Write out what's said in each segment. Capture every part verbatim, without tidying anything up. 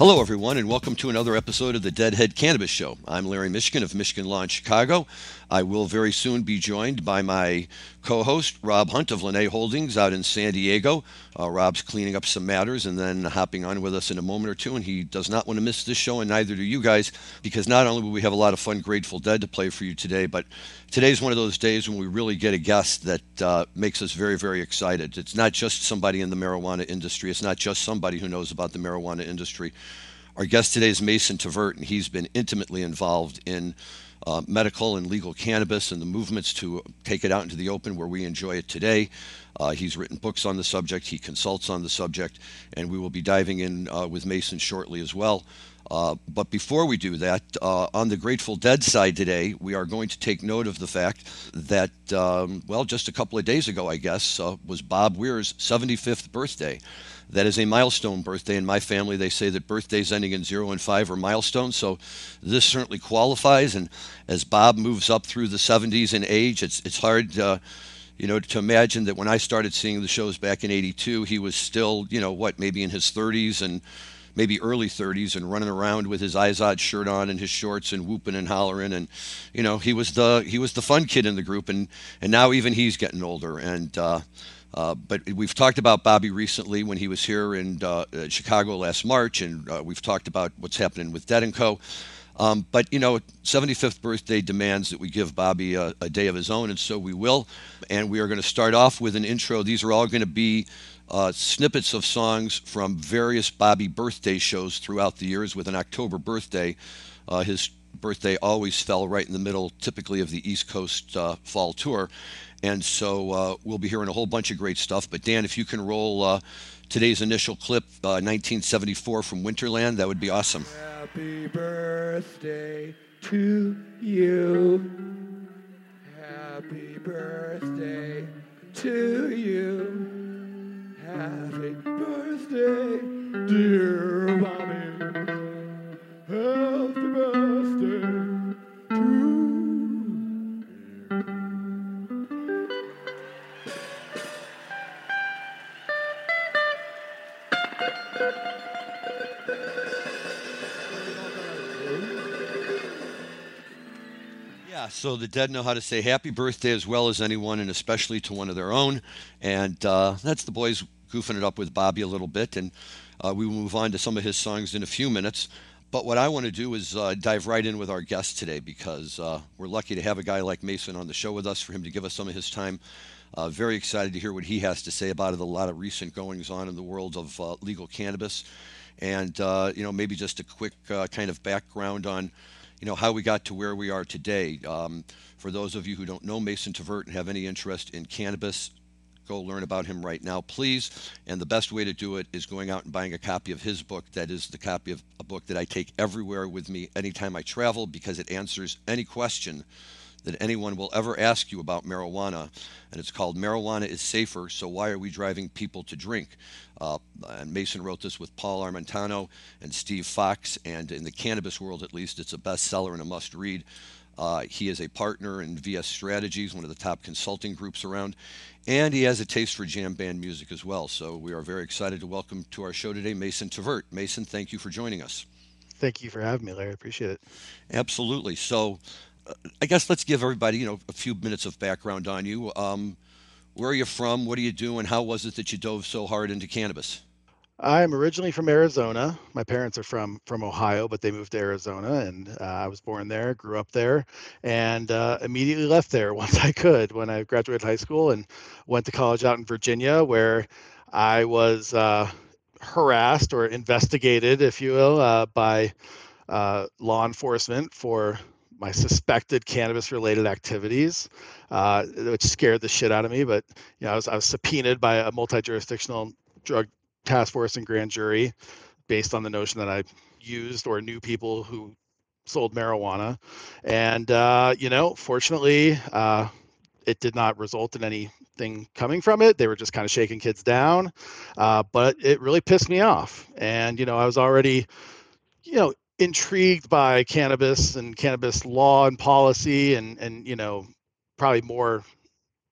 Hello, everyone, and welcome to another episode of the Deadhead Cannabis Show. I'm Larry Mishkin of Mishkin Law in Chicago. I will very soon be joined by my co-host, Rob Hunt of Linay Holdings out in San Diego. Uh, Rob's cleaning up some matters and then hopping on with us in a moment or two, and he does not want to miss this show, and neither do you guys, because not only will we have a lot of fun Grateful Dead to play for you today, but today's one of those days when we really get a guest that uh, makes us very, very excited. It's not just somebody in the marijuana industry. It's not just somebody who knows about the marijuana industry. Our guest today is Mason Tvert, and he's been intimately involved in uh, medical and legal cannabis and the movements to take it out into the open where we enjoy it today. Uh, he's written books on the subject. He consults on the subject, and we will be diving in uh, with Mason shortly as well. Uh, but before we do that, uh, on the Grateful Dead side today, we are going to take note of the fact that, um, well, just a couple of days ago, I guess, uh, was Bob Weir's seventy-fifth birthday. That is a milestone birthday. In my family, they say that birthdays ending in zero and five are milestones, so this certainly qualifies. And as Bob moves up through the seventies in age, it's it's hard, uh, you know, to imagine that when I started seeing the shows back in eighty-two, he was still, you know, what, maybe in his thirties and maybe early thirties and running around with his Izod shirt on and his shorts and whooping and hollering. And, you know, he was the he was the fun kid in the group, and, and now even he's getting older. And, uh, Uh, but we've talked about Bobby recently when he was here in uh, Chicago last March, and uh, we've talked about what's happening with Dead and Co. Um, but, you know, seventy-fifth birthday demands that we give Bobby a, a day of his own, and so we will. And we are going to start off with an intro. These are all going to be uh, snippets of songs from various Bobby birthday shows throughout the years with an October birthday. Uh, his birthday always fell right in the middle, typically, of the East Coast uh, fall tour. And so uh, we'll be hearing a whole bunch of great stuff. But Dan, if you can roll uh, today's initial clip, uh, nineteen seventy-four from Winterland, that would be awesome. Happy birthday to you. Happy birthday to you. Happy birthday, dear Bobby. Happy birthday to you. So the Dead know how to say happy birthday as well as anyone, and especially to one of their own. And uh, that's the boys goofing it up with Bobby a little bit. And uh, we will move on to some of his songs in a few minutes. But what I want to do is uh, dive right in with our guest today, because uh, we're lucky to have a guy like Mason on the show with us, for him to give us some of his time. Uh, very excited to hear what he has to say about it. A lot of recent goings-on in the world of uh, legal cannabis. And, uh, you know, maybe just a quick uh, kind of background on, you know, how we got to where we are today. Um, for those of you who don't know Mason Tvert and have any interest in cannabis, go learn about him right now, please. And the best way to do it is going out and buying a copy of his book. That is the copy of a book that I take everywhere with me anytime I travel, because it answers any question that anyone will ever ask you about marijuana. And it's called Marijuana is Safer, So Why Are We Driving People to Drink? Uh, and Mason wrote this with Paul Armentano and Steve Fox, and in the cannabis world, at least, it's a bestseller and a must-read. Uh, he is a partner in V S Strategies, one of the top consulting groups around, and he has a taste for jam band music as well. So we are very excited to welcome to our show today Mason Tvert. Mason, thank you for joining us. Thank you for having me, Larry. I appreciate it. Absolutely. So I guess let's give everybody, you know, a few minutes of background on you. Um, where are you from? What do you do? And how was it that you dove so hard into cannabis? I'm originally from Arizona. My parents are from from Ohio, but they moved to Arizona, and uh, I was born there, grew up there, and uh, immediately left there once I could when I graduated high school and went to college out in Virginia, where I was uh, harassed or investigated, if you will, uh, by uh, law enforcement for my suspected cannabis-related activities, uh, which scared the shit out of me. But you know, I was I was subpoenaed by a multi-jurisdictional drug task force and grand jury, based on the notion that I used or knew people who sold marijuana. And uh, you know, fortunately, uh, it did not result in anything coming from it. They were just kind of shaking kids down, uh, but it really pissed me off. And you know, I was already, you know, intrigued by cannabis and cannabis law and policy, and and you know, probably more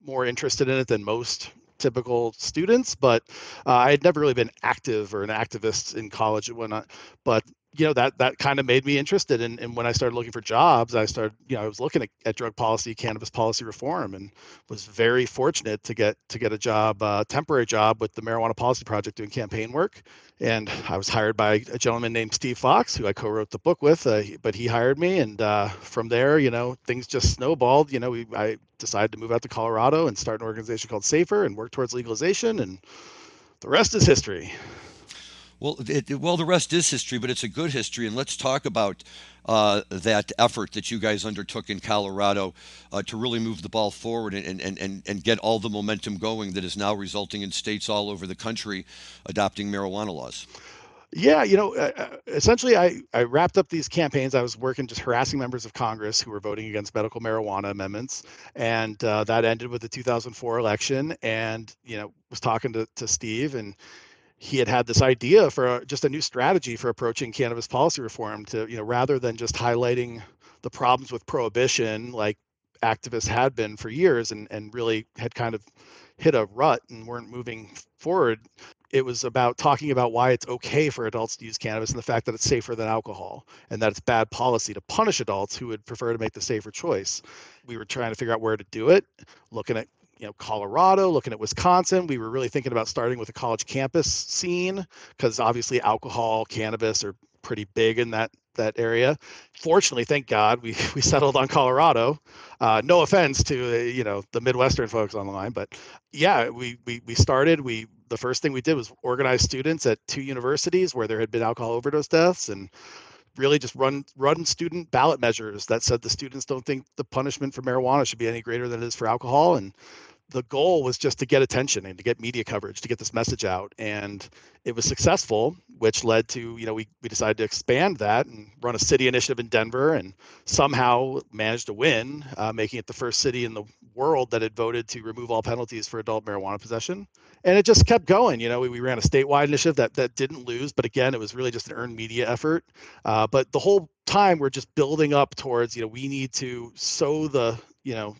more interested in it than most typical students, but uh, I had never really been active or an activist in college and whatnot. But you know, that that kind of made me interested. And, and when I started looking for jobs, I started, you know, I was looking at, at drug policy, cannabis policy reform, and was very fortunate to get to get a job, uh, temporary job with the Marijuana Policy Project doing campaign work. And I was hired by a gentleman named Steve Fox, who I co-wrote the book with, uh, but he hired me. And uh, from there, you know, things just snowballed. You know, we, I decided to move out to Colorado and start an organization called SAFER and work towards legalization. And the rest is history. Well, it, well, the rest is history, but it's a good history. And let's talk about uh, that effort that you guys undertook in Colorado uh, to really move the ball forward and, and, and, and get all the momentum going that is now resulting in states all over the country adopting marijuana laws. Yeah, you know, uh, essentially, I, I wrapped up these campaigns. I was working just harassing members of Congress who were voting against medical marijuana amendments. And uh, that ended with the two thousand four election. And, you know, was talking to, to Steve, and he had had this idea for just a new strategy for approaching cannabis policy reform to, you know, rather than just highlighting the problems with prohibition, like activists had been for years and, and really had kind of hit a rut and weren't moving forward. It was about talking about why it's okay for adults to use cannabis and the fact that it's safer than alcohol and that it's bad policy to punish adults who would prefer to make the safer choice. We were trying to figure out where to do it, looking at you know, Colorado, looking at Wisconsin. We were really thinking about starting with a college campus scene because obviously alcohol, cannabis are pretty big in that that area. Fortunately, thank God, we we settled on Colorado. Uh, no offense to, uh, you know, the Midwestern folks on the line, but yeah, we, we, we started, we, the first thing we did was organize students at two universities where there had been alcohol overdose deaths and really just run run student ballot measures that said the students don't think the punishment for marijuana should be any greater than it is for alcohol. And the goal was just to get attention and to get media coverage, to get this message out. And it was successful, which led to, you know, we, we decided to expand that and run a city initiative in Denver and somehow managed to win, uh, making it the first city in the world that had voted to remove all penalties for adult marijuana possession. And it just kept going. You know, we, we ran a statewide initiative that, that didn't lose, but again, it was really just an earned media effort. Uh, but the whole time we're just building up towards, you know, we need to sow the, you know,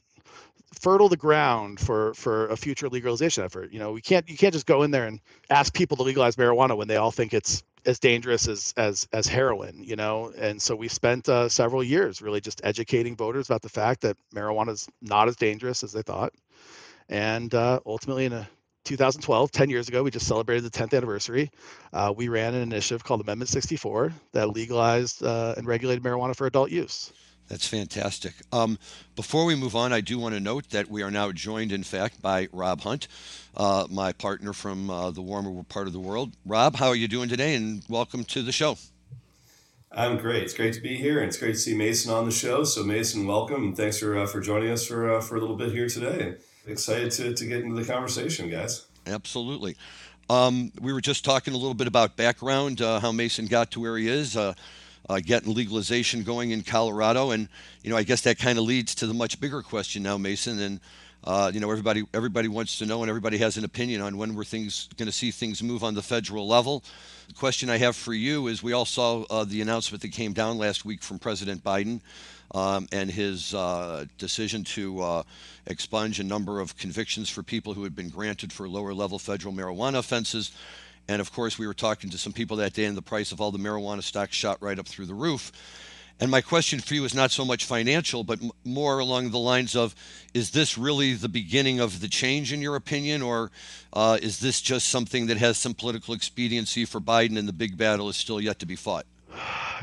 fertile the ground for for a future legalization effort. You know, we can't you can't just go in there and ask people to legalize marijuana when they all think it's as dangerous as as as heroin. You know, and so we spent uh, several years really just educating voters about the fact that marijuana is not as dangerous as they thought. And uh, ultimately, in a two thousand twelve, ten years ago, we just celebrated the tenth anniversary. Uh, we ran an initiative called Amendment sixty-four that legalized uh, and regulated marijuana for adult use. That's fantastic. Um, before we move on, I do want to note that we are now joined, in fact, by Rob Hunt, uh, my partner from uh, the warmer part of the world. Rob, how are you doing today? And welcome to the show. I'm great. It's great to be here, and it's great to see Mason on the show. So, Mason, welcome, and thanks for uh, for joining us for uh, for a little bit here today. Excited to to get into the conversation, guys. Absolutely. Um, we were just talking a little bit about background, uh, how Mason got to where he is. Uh, Uh, getting legalization going in Colorado. And, you know, I guess that kind of leads to the much bigger question now, Mason. And, uh, you know, everybody everybody wants to know and everybody has an opinion on when we're things going to see things move on the federal level. The question I have for you is we all saw uh, the announcement that came down last week from President Biden um, and his uh, decision to uh, expunge a number of convictions for people who had been granted for lower level federal marijuana offenses. And of course, we were talking to some people that day and the price of all the marijuana stocks shot right up through the roof. And my question for you is not so much financial, but m- more along the lines of, is this really the beginning of the change in your opinion? Or uh, is this just something that has some political expediency for Biden and the big battle is still yet to be fought?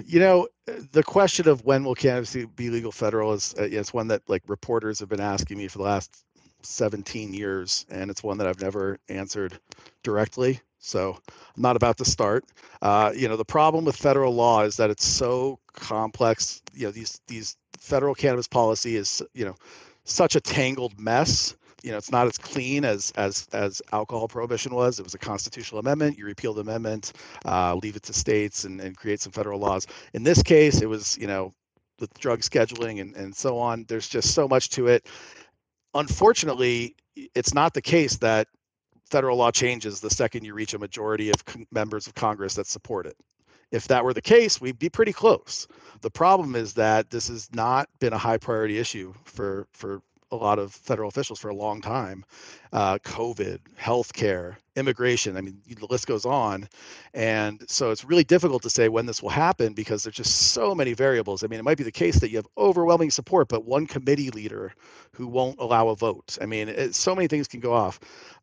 You know, the question of when will cannabis be legal federal is uh, it's one that like reporters have been asking me for the last seventeen years. And it's one that I've never answered directly. So I'm not about to start. Uh, you know, the problem with federal law is that it's so complex. You know, these these federal cannabis policy is, you know, such a tangled mess. You know, it's not as clean as as as alcohol prohibition was. It was a constitutional amendment. You repeal the amendment, uh, leave it to states and, and create some federal laws. In this case, it was, you know, with drug scheduling and, and so on. There's just so much to it. Unfortunately, it's not the case that federal law changes the second you reach a majority of con- members of Congress that support it. If that were the case, we'd be pretty close. The problem is that this has not been a high priority issue for, for a lot of federal officials for a long time, uh, COVID, healthcare, immigration. I mean, the list goes on. And so it's really difficult to say when this will happen because there's just so many variables. I mean, it might be the case that you have overwhelming support, but one committee leader who won't allow a vote. I mean, it, so many things can go off.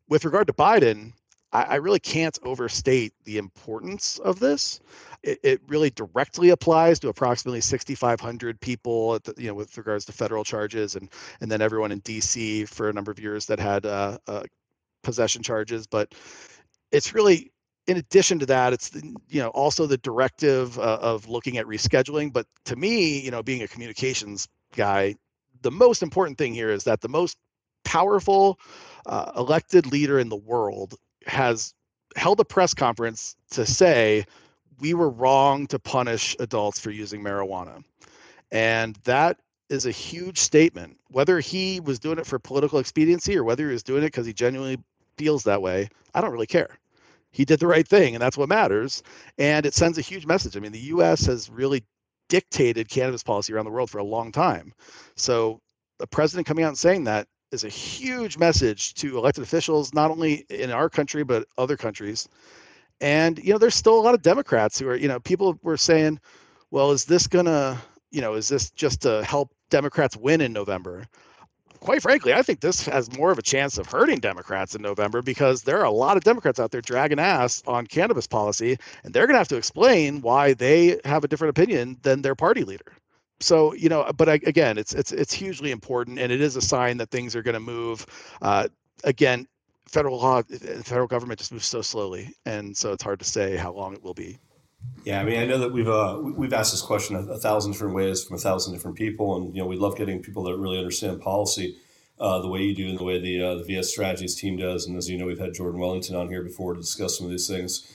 With regard to Biden, I, I really can't overstate the importance of this. It, it really directly applies to approximately sixty-five hundred people, at the, you know, with regards to federal charges, and and then everyone in D C for a number of years that had uh, uh, possession charges. But it's really, in addition to that, it's, you know, also the directive uh, of looking at rescheduling. But to me, you know, being a communications guy, the most important thing here is that the most powerful uh, elected leader in the world has held a press conference to say, we were wrong to punish adults for using marijuana. And that is a huge statement. Whether he was doing it for political expediency or whether he was doing it because he genuinely feels that way, I don't really care. He did the right thing, and that's what matters. And it sends a huge message. I mean, the U S has really dictated cannabis policy around the world for a long time. So the president coming out and saying that is a huge message to elected officials, not only in our country, but other countries. And, you know, there's still a lot of Democrats who are, you know, people were saying, well, is this gonna, you know, is this just to help Democrats win in November? Quite frankly, I think this has more of a chance of hurting Democrats in November because there are a lot of Democrats out there dragging ass on cannabis policy, and they're gonna have to explain why they have a different opinion than their party leader. So, you know, but I, again, it's it's it's hugely important, and it is a sign that things are going to move. Uh, again, federal law, federal government just moves so slowly, and so it's hard to say how long it will be. Yeah, I mean, I know that we've uh, we've asked this question a, a thousand different ways from a thousand different people, and you know, we love getting people that really understand policy uh, the way you do and the way the uh, the V S Strategies team does. And as you know, we've had Jordan Wellington on here before to discuss some of these things.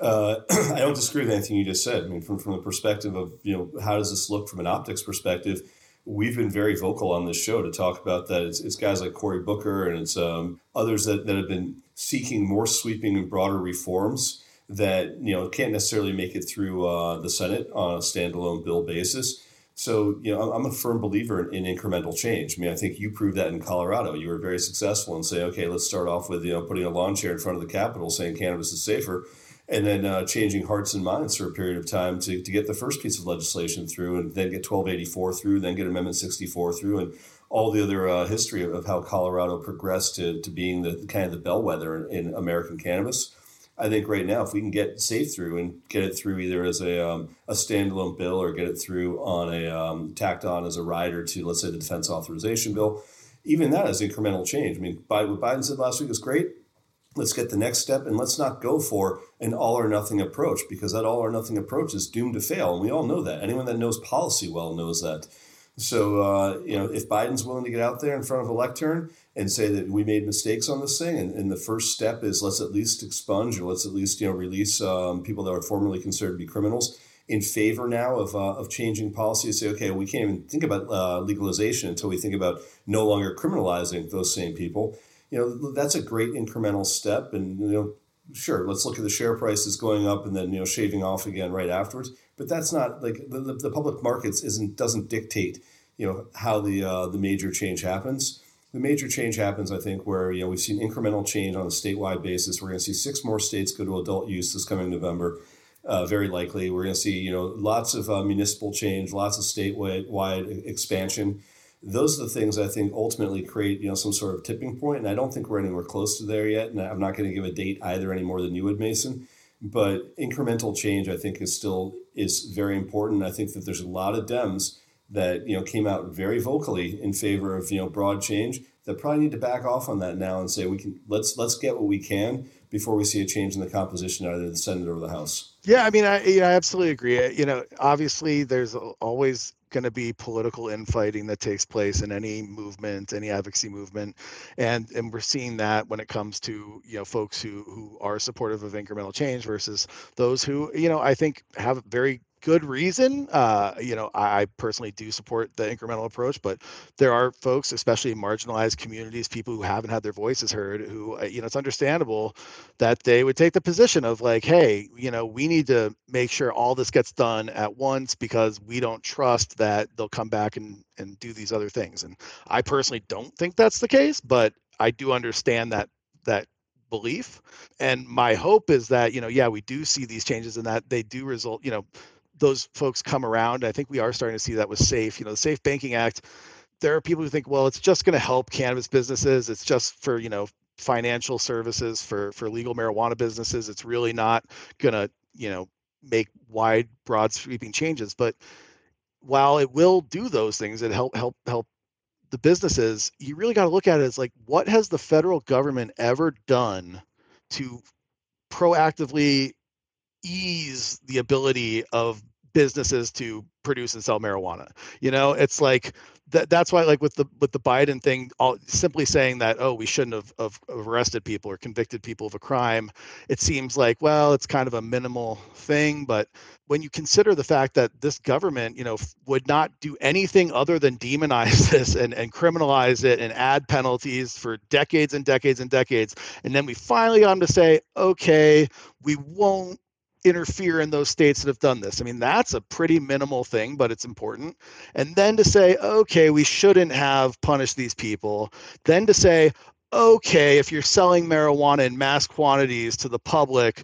Uh, I don't disagree with anything you just said. I mean, from, from the perspective of, you know, how does this look from an optics perspective? We've been very vocal on this show to talk about that. It's, it's guys like Cory Booker and it's um, others that, that have been seeking more sweeping and broader reforms that, you know, can't necessarily make it through uh, the Senate on a standalone bill basis. So, you know, I'm a firm believer in, in incremental change. I mean, I think you proved that in Colorado. You were very successful in saying, okay, let's start off with, you know, putting a lawn chair in front of the Capitol saying cannabis is safer. And then uh, changing hearts and minds for a period of time to, to get the first piece of legislation through and then get twelve eighty-four through, then get Amendment sixty-four through and all the other uh, history of, of how Colorado progressed to, to being the kind of the bellwether in, in American cannabis. I think right now, if we can get SAFE through and get it through either as a um, a standalone bill or get it through on a um, tacked on as a rider to, let's say, the defense authorization bill, even that is incremental change. I mean, Biden, what Biden said last week is great. Let's get the next step and let's not go for an all or nothing approach, because that all or nothing approach is doomed to fail. And we all know that. Anyone that knows policy well knows that. So, uh, you know, if Biden's willing to get out there in front of a lectern and say that we made mistakes on this thing, and, and the first step is let's at least expunge or let's at least, you know, release um, people that were formerly considered to be criminals in favor now of uh, of changing policy to say, okay, we can't even think about uh, legalization until we think about no longer criminalizing those same people. You know, that's a great incremental step. And, you know, sure, let's look at the share prices going up and then, you know, shaving off again right afterwards. But that's not like the, the public markets isn't doesn't dictate, you know, how the uh, the major change happens. The major change happens, I think, where, you know, we've seen incremental change on a statewide basis. We're going to see six more states go to adult use this coming November, uh, very likely. We're going to see, you know, lots of uh, municipal change, lots of statewide expansion. Those are the things I think ultimately create, you know, some sort of tipping point. And I don't think we're anywhere close to there yet. And I'm not going to give a date either any more than you would, Mason. But incremental change, I think, is still is very important. I think that there's a lot of Dems that, you know, came out very vocally in favor of, you know, broad change that probably need to back off on that now and say we can let's let's get what we can before we see a change in the composition either of the Senate or the House. Yeah, I mean, I, you know, I absolutely agree. You know, obviously, there's always going to be political infighting that takes place in any movement, any advocacy movement, and and we're seeing that when it comes to, you know, folks who who are supportive of incremental change versus those who, you know, I think have very good reason. Uh, you know, I personally do support the incremental approach, but there are folks, especially in marginalized communities, people who haven't had their voices heard, who, you know, it's understandable that they would take the position of like, hey, you know, we need to make sure all this gets done at once because we don't trust that they'll come back and, and do these other things. And I personally don't think that's the case, but I do understand that that belief. And my hope is that, you know, yeah, we do see these changes and that they do result, you know, those folks come around. I think we are starting to see that with SAFE, you know, the SAFE Banking Act. There are people who think, well, it's just going to help cannabis businesses. It's just for, you know, financial services for, for legal marijuana businesses. It's really not going to, you know, make wide, broad sweeping changes. But while it will do those things, it help, help, help the businesses, you really got to look at it as like, what has the federal government ever done to proactively ease the ability of businesses to produce and sell marijuana? You know, it's like that. That's why, like with the with the Biden thing, all, simply saying that, oh, we shouldn't have, have arrested people or convicted people of a crime. It seems like, well, it's kind of a minimal thing, but when you consider the fact that this government, you know, would not do anything other than demonize this and, and criminalize it and add penalties for decades and decades and decades. And then we finally got them to say, okay, we won't interfere in those states that have done this. I mean, that's a pretty minimal thing, but it's important. And then to say, okay, we shouldn't have punished these people. Then to say, okay, if you're selling marijuana in mass quantities to the public,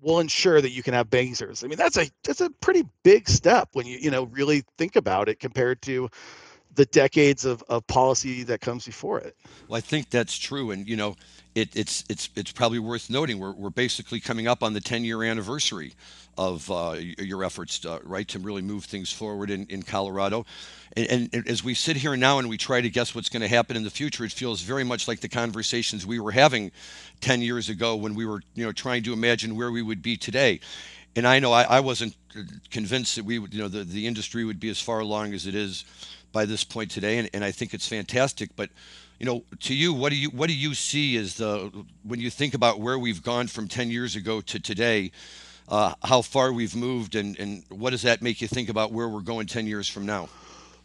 we'll ensure that you can have banking service. I mean, that's a that's a pretty big step when you you know really think about it compared to the decades of, of policy that comes before it. Well, I think that's true, and you know, it, it's it's it's probably worth noting we're we're basically coming up on the ten-year anniversary of uh, your efforts, to, right, to really move things forward in, in Colorado. And, and as we sit here now and we try to guess what's going to happen in the future, it feels very much like the conversations we were having ten years ago when we were, you know, trying to imagine where we would be today. And I know I, I wasn't convinced that we would, you know, the, the industry would be as far along as it is by this point today, and, and I think it's fantastic. But you know, to you, what do you what do you see as the, when you think about where we've gone from ten years ago to today, uh, how far we've moved, and, and what does that make you think about where we're going ten years from now?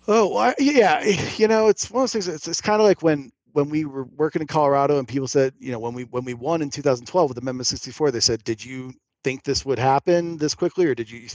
Oh, I, yeah, you know, it's one of those things. It's it's kind of like when when we were working in Colorado, and people said, you know, when we when we won in two thousand twelve with Amendment sixty-four, they said, did you think this would happen this quickly, or did you?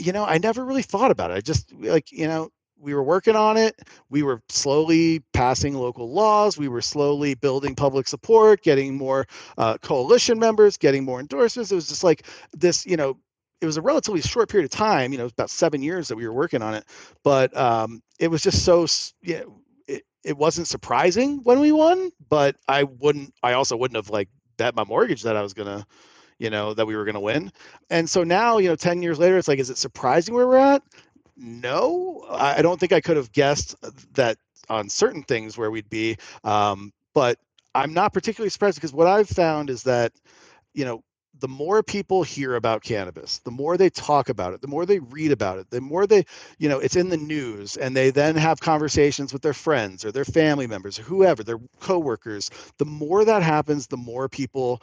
You know, I never really thought about it. I just like you know. We were working on it. We were slowly passing local laws. We were slowly building public support, getting more uh, coalition members, getting more endorsements. It was just like this, you know, it was a relatively short period of time, you know, about seven years that we were working on it. But um, it was just so, you know, it, it wasn't surprising when we won, but I wouldn't, I also wouldn't have like bet my mortgage that I was going to, you know, that we were going to win. And so now, you know, ten years later, it's like, is it surprising where we're at? No, I don't think I could have guessed that on certain things where we'd be. Um, but I'm not particularly surprised, because what I've found is that, you know, the more people hear about cannabis, the more they talk about it, the more they read about it, the more they, you know, it's in the news, and they then have conversations with their friends or their family members or whoever, their coworkers. The more that happens, the more people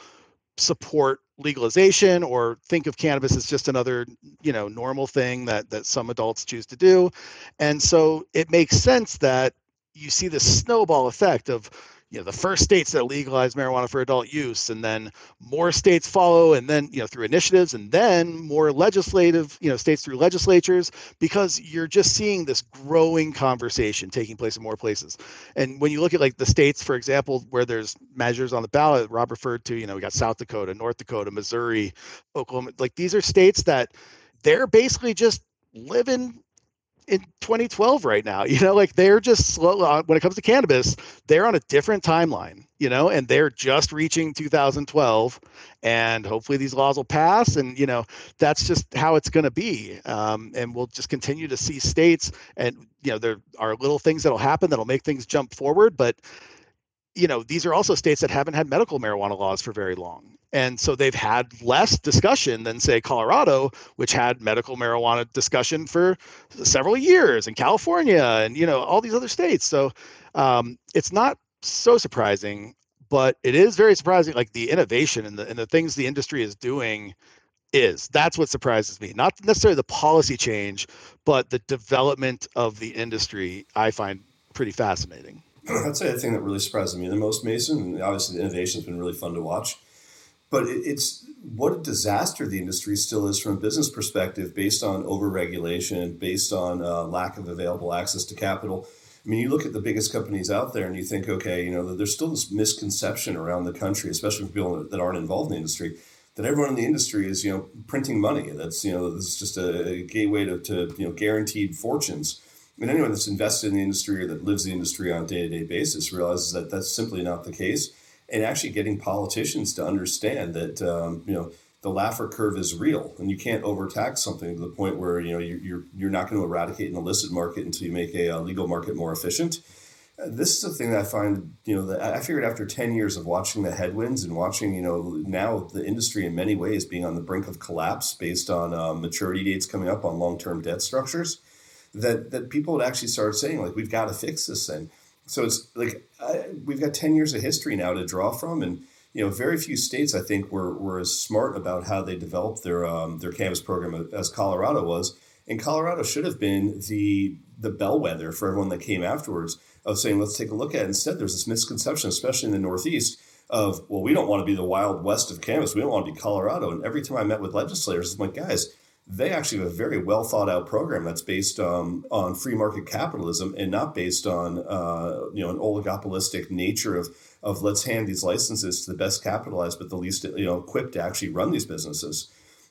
support legalization or think of cannabis as just another, you know, normal thing that that some adults choose to do. And so it makes sense that you see this snowball effect of, you know, the first states that legalize marijuana for adult use, and then more states follow, and then, you know, through initiatives, and then more legislative, you know, states through legislatures, because you're just seeing this growing conversation taking place in more places. And when you look at like the states, for example, where there's measures on the ballot, Rob referred to, you know, we got South Dakota, North Dakota, Missouri, Oklahoma, like these are states that they're basically just living in twenty twelve right now, you know, like they're just slow when it comes to cannabis. They're on a different timeline, you know, and they're just reaching two thousand twelve, and hopefully these laws will pass. And, you know, that's just how it's going to be. Um, and we'll just continue to see states, and, you know, there are little things that'll happen that'll make things jump forward. But, you know, these are also states that haven't had medical marijuana laws for very long. And so they've had less discussion than, say, Colorado, which had medical marijuana discussion for several years, and California, and, you know, all these other states. So um, it's not so surprising, but it is very surprising, like the innovation and the and the things the industry is doing is. That's what surprises me. Not necessarily the policy change, but the development of the industry I find pretty fascinating. I'd say the thing that really surprises me the most, Mason, and obviously the innovation's been really fun to watch, but it's what a disaster the industry still is from a business perspective, based on overregulation, based on uh, lack of available access to capital. I mean, you look at the biggest companies out there and you think, okay, you know, there's still this misconception around the country, especially for people that aren't involved in the industry, that everyone in the industry is, you know, printing money. That's, you know, this is just a gateway to, to you know, guaranteed fortunes. I mean, anyone that's invested in the industry or that lives the industry on a day-to-day basis realizes that that's simply not the case. And actually getting politicians to understand that, um, you know, the Laffer curve is real and you can't overtax something to the point where, you know, you're you're not going to eradicate an illicit market until you make a, a legal market more efficient. Uh, this is the thing that I find, you know, that I figured after ten years of watching the headwinds and watching, you know, now the industry in many ways being on the brink of collapse based on uh, maturity dates coming up on long-term debt structures, that, that people would actually start saying, like, we've got to fix this thing. So it's like I, we've got ten years of history now to draw from. And, you know, very few states, I think, were were as smart about how they developed their um, their cannabis program as Colorado was. And Colorado should have been the the bellwether for everyone that came afterwards of saying, let's take a look at it. Instead, there's this misconception, especially in the Northeast, of, well, we don't want to be the Wild West of cannabis. We don't want to be Colorado. And every time I met with legislators, I'm like, guys, they actually have a very well thought out program that's based um, on free market capitalism and not based on uh, you know an oligopolistic nature of of let's hand these licenses to the best capitalized but the least you know equipped to actually run these businesses.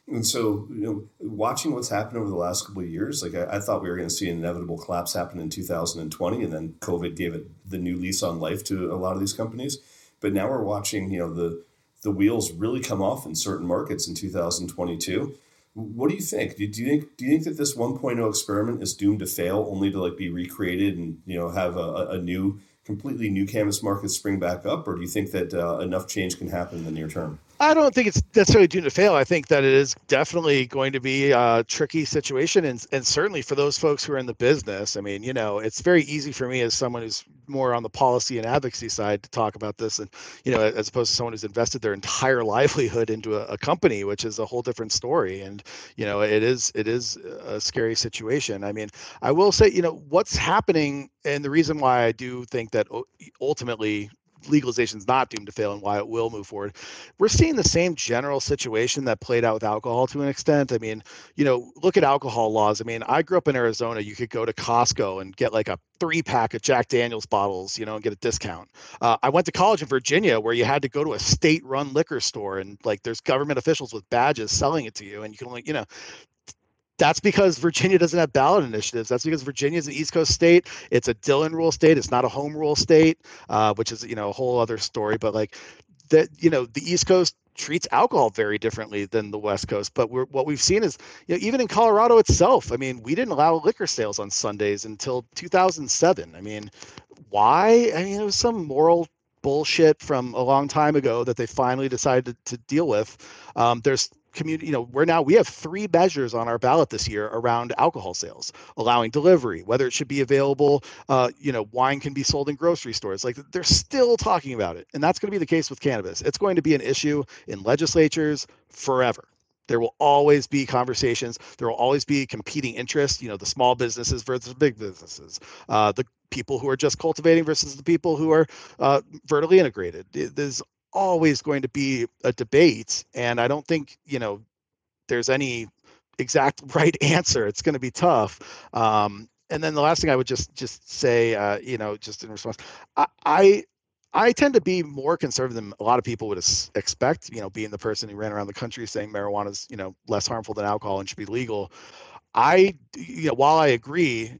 And so you know watching what's happened over the last couple of years, like I, I thought we were going to see an inevitable collapse happen in two thousand twenty, and then COVID gave it the new lease on life to a lot of these companies. But now we're watching you know the the wheels really come off in certain markets in two thousand twenty-two. What do you think? Do you think do you think that this one point oh experiment is doomed to fail, only to like be recreated and you know have a, a new, completely new cannabis market spring back up, or do you think that uh, enough change can happen in the near term? I don't think it's necessarily doomed to fail. I think that it is definitely going to be a tricky situation, and and certainly for those folks who are in the business. I mean, you know, it's very easy for me as someone who's more on the policy and advocacy side to talk about this, and you know, as opposed to someone who's invested their entire livelihood into a, a company, which is a whole different story. And you know, it is it is a scary situation. I mean, I will say, you know, what's happening, and the reason why I do think that ultimately legalization is not doomed to fail and why it will move forward. We're seeing the same general situation that played out with alcohol to an extent. I mean, you know, look at alcohol laws. I mean, I grew up in Arizona. You could go to Costco and get like a three pack of Jack Daniels bottles, you know, and get a discount. Uh, I went to college in Virginia where you had to go to a state run liquor store and like there's government officials with badges selling it to you. And you can only, you know, that's because Virginia doesn't have ballot initiatives. That's because Virginia is an East Coast state. It's a Dillon rule state. It's not a home rule state, uh, which is, you know, a whole other story. But like that, you know, the East Coast treats alcohol very differently than the West Coast. But we're, what we've seen is, you know, even in Colorado itself, I mean, we didn't allow liquor sales on Sundays until two thousand seven. I mean, why? I mean, it was some moral bullshit from a long time ago that they finally decided to, to deal with. Um, there's community, you know, we're now, we have three measures on our ballot this year around alcohol sales, allowing delivery, whether it should be available, uh, you know, wine can be sold in grocery stores. Like they're still talking about it. And that's going to be the case with cannabis. It's going to be an issue in legislatures forever. There will always be conversations. There will always be competing interests, you know, the small businesses versus the big businesses, uh, the people who are just cultivating versus the people who are uh, vertically integrated. There's always going to be a debate, and I don't think you know there's any exact right answer. It's going to be tough. Um, and then the last thing I would just just say, uh, you know, just in response, I, I I tend to be more conservative than a lot of people would as- expect. You know, being the person who ran around the country saying marijuana is you know less harmful than alcohol and should be legal. I you know while I agree,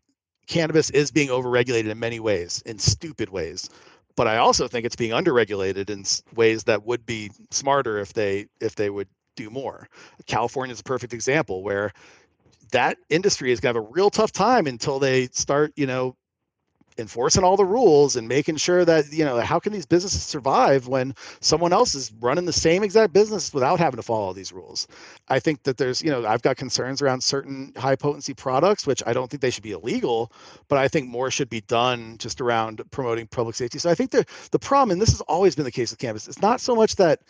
cannabis is being overregulated in many ways, in stupid ways. But I also think it's being underregulated in ways that would be smarter if they if they would do more. California is a perfect example where that industry is going to have a real tough time until they start, you know, enforcing all the rules and making sure that, you know, how can these businesses survive when someone else is running the same exact business without having to follow these rules? I think that there's, you know, I've got concerns around certain high potency products, which I don't think they should be illegal, but I think more should be done just around promoting public safety. So I think the the problem, and this has always been the case with cannabis, it's not so much that,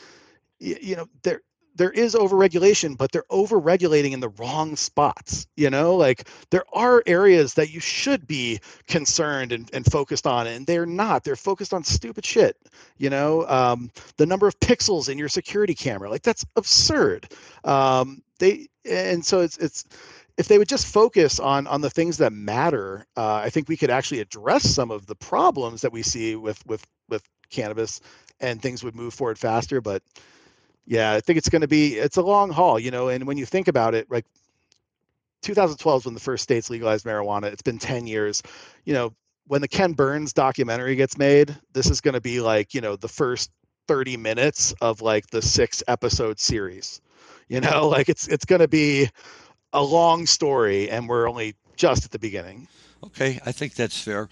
you know, there there is overregulation, but they're overregulating in the wrong spots. You know, like there are areas that you should be concerned and, and focused on, and they're not. They're focused on stupid shit. You know, um, the number of pixels in your security camera, like that's absurd. Um, they and so it's it's if they would just focus on on the things that matter, uh, I think we could actually address some of the problems that we see with with with cannabis, and things would move forward faster. But yeah, I think it's going to be, it's a long haul, you know, and when you think about it, like two thousand twelve is when the first states legalized marijuana. It's been ten years, you know, when the Ken Burns documentary gets made, this is going to be like, you know, the first thirty minutes of like the six episode series, you know, like it's, it's going to be a long story and we're only just at the beginning. Okay. I think that's fair.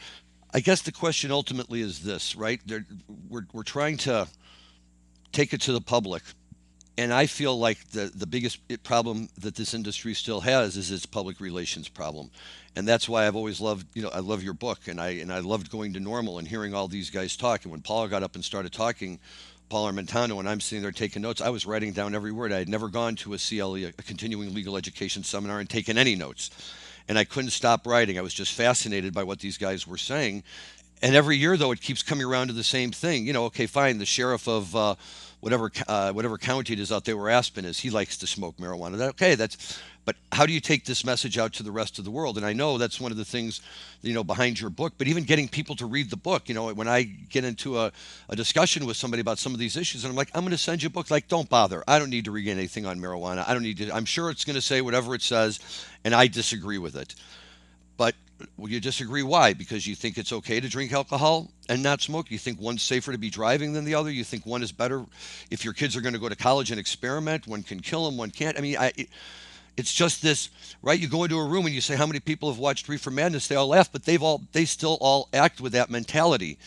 I guess the question ultimately is this, right? There, we're, we're trying to take it to the public. And I feel like the, the biggest problem that this industry still has is its public relations problem. And that's why I've always loved, you know, I love your book, and I and I loved going to Normal and hearing all these guys talk. And when Paul got up and started talking, Paul Armentano, and I'm sitting there taking notes, I was writing down every word. I had never gone to a C L E, a continuing legal education seminar, and taken any notes. And I couldn't stop writing. I was just fascinated by what these guys were saying. And every year, though, it keeps coming around to the same thing. You know, okay, fine, the sheriff of uh, whatever uh, whatever county it is out there where Aspen is, he likes to smoke marijuana. That, okay, that's, but how do you take this message out to the rest of the world? And I know that's one of the things, you know, behind your book, but even getting people to read the book. You know, when I get into a, a discussion with somebody about some of these issues, and I'm like, I'm going to send you a book. Like, don't bother. I don't need to read anything on marijuana. I don't need to. I'm sure it's going to say whatever it says, and I disagree with it. But well, you disagree. Why? Because you think it's okay to drink alcohol and not smoke? You think one's safer to be driving than the other? You think one is better if your kids are going to go to college and experiment? One can kill them, one can't. I mean, I, it, it's just this, right? You go into a room and you say, how many people have watched Reefer Madness? They all laugh, but they've all, they still all act with that mentality.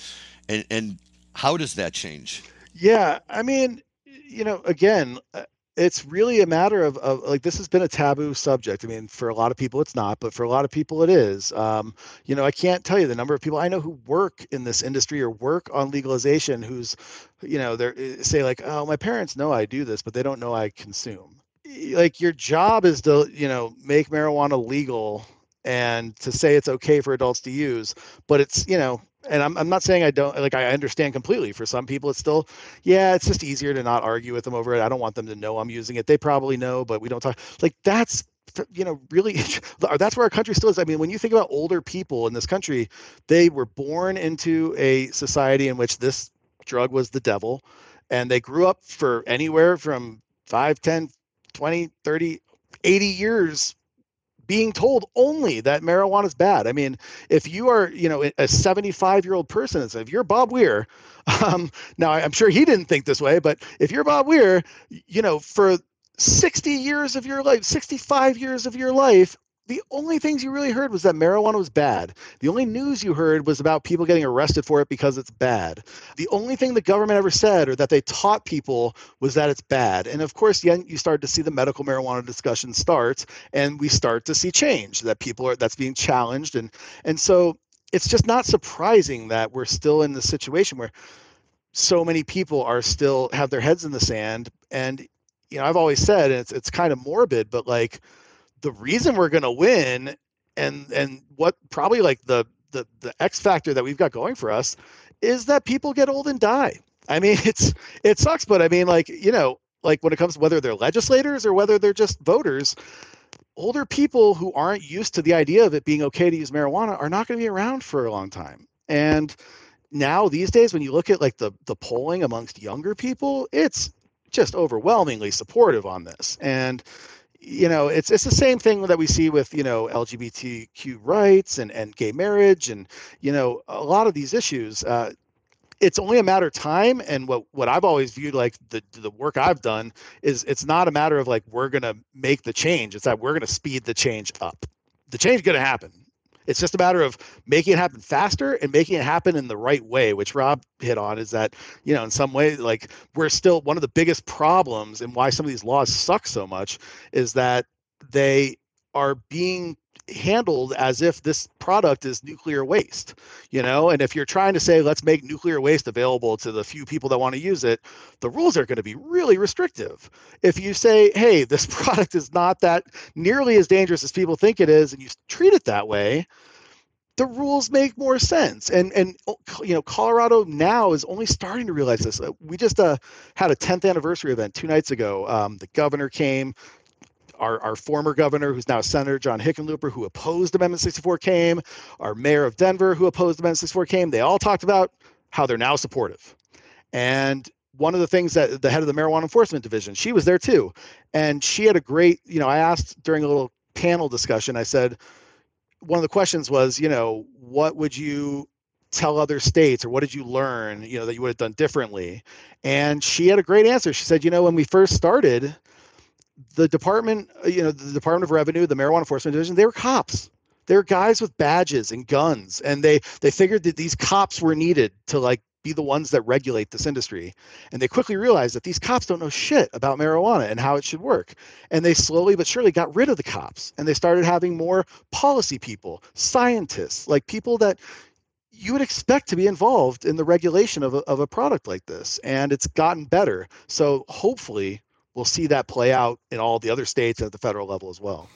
And, and how does that change? Yeah. I mean, you know, again, uh... it's really a matter of, of like, this has been a taboo subject. I mean, for a lot of people, it's not, but for a lot of people, it is. Um, you know, I can't tell you the number of people I know who work in this industry or work on legalization who's, you know, they're say like, oh, my parents know I do this, but they don't know I consume. Like, your job is to, you know, make marijuana legal and to say it's okay for adults to use, but it's, you know, and I'm I'm not saying I don't, like, I understand completely. For some people, it's still, yeah, it's just easier to not argue with them over it. I don't want them to know I'm using it. They probably know, but we don't talk. Like, that's, you know, really, that's where our country still is. I mean, when you think about older people in this country, they were born into a society in which this drug was the devil, and they grew up for anywhere from five, ten, twenty, thirty, eighty years being told only that marijuana is bad. I mean, if you are, you know, a seventy-five year old person, if you're Bob Weir, um, now I'm sure he didn't think this way, but if you're Bob Weir, you know, for sixty years of your life, sixty-five years of your life, the only things you really heard was that marijuana was bad. The only news you heard was about people getting arrested for it because it's bad. The only thing the government ever said or that they taught people was that it's bad. And of course, then you start to see the medical marijuana discussion starts, and we start to see change that people are, that's being challenged. And, and so it's just not surprising that we're still in the situation where so many people are still have their heads in the sand. And, you know, I've always said, and it's, it's kind of morbid, but like, the reason we're going to win, and and what probably like the, the the X factor that we've got going for us, is that people get old and die. I mean, it's it sucks, but I mean, like, you know, like when it comes to whether they're legislators or whether they're just voters, older people who aren't used to the idea of it being okay to use marijuana are not going to be around for a long time. And now these days, when you look at like the the polling amongst younger people, it's just overwhelmingly supportive on this. And you know, it's it's the same thing that we see with, you know, L G B T Q rights and, and gay marriage and, you know, a lot of these issues. Uh, it's only a matter of time. And what, what I've always viewed, like the the work I've done, is it's not a matter of like we're going to make the change. It's that we're going to speed the change up. The change is going to happen. It's just a matter of making it happen faster and making it happen in the right way, which Rob hit on, is that, you know, in some way, like, we're still one of the biggest problems and why some of these laws suck so much is that they are being handled as if this product is nuclear waste, you know? And if you're trying to say, let's make nuclear waste available to the few people that want to use it, the rules are going to be really restrictive. If you say, hey, this product is not that nearly as dangerous as people think it is, and you treat it that way, the rules make more sense. And, and you know, Colorado now is only starting to realize this. We just uh, had a tenth anniversary event two nights ago. Um, the governor came. Our, our former governor, who's now a senator, John Hickenlooper, who opposed Amendment sixty-four, came. Our mayor of Denver, who opposed Amendment sixty-four, came. They all talked about how they're now supportive. And one of the things that the head of the Marijuana Enforcement Division, she was there too. And she had a great, you know, I asked during a little panel discussion, I said, one of the questions was, you know, what would you tell other states, or what did you learn, you know, that you would have done differently? And she had a great answer. She said, you know, when we first started, the department, you know, the Department of Revenue, the Marijuana Enforcement Division, they were cops. They were guys with badges and guns. And they they figured that these cops were needed to, like, be the ones that regulate this industry. And they quickly realized that these cops don't know shit about marijuana and how it should work. And they slowly but surely got rid of the cops. And they started having more policy people, scientists, like people that you would expect to be involved in the regulation of a, of a product like this. And it's gotten better. So hopefully we'll see that play out in all the other states at the federal level as well.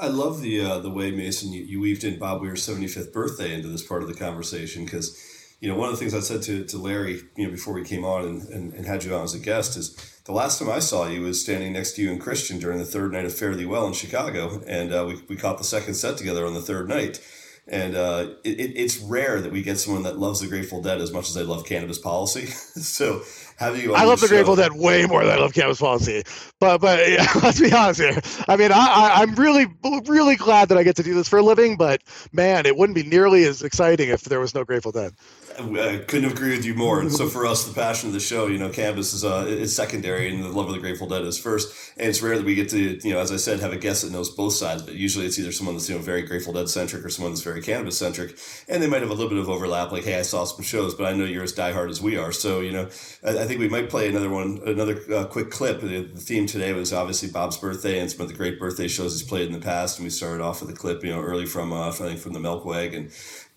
I love the uh, the way, Mason, you, you weaved in Bob Weir's seventy-fifth birthday into this part of the conversation, because, you know, one of the things I said to, to Larry, you know, before we came on and, and, and had you on as a guest is the last time I saw you was standing next to you and Christian during the third night of Fare Thee Well in Chicago, and uh, we, we caught the second set together on the third night. And uh, it, it's rare that we get someone that loves the Grateful Dead as much as they love cannabis policy. So how do you? I love the show? Grateful Dead way more than I love cannabis policy. But but yeah, let's be honest here. I mean, I, I'm really, really glad that I get to do this for a living. But, man, it wouldn't be nearly as exciting if there was no Grateful Dead. I couldn't agree with you more. And so for us, the passion of the show, you know, cannabis is uh, is secondary, and the love of the Grateful Dead is first. And it's rare that we get to, you know, as I said, have a guest that knows both sides. But usually it's either someone that's, you know, very Grateful Dead centric or someone that's very cannabis centric. And they might have a little bit of overlap. Like, hey, I saw some shows, but I know you're as diehard as we are. So, you know, I, I think we might play another one, another uh, quick clip. The, the theme today was obviously Bob's birthday and some of the great birthday shows he's played in the past. And we started off with a clip, you know, early from uh, I think from the Melkweg and.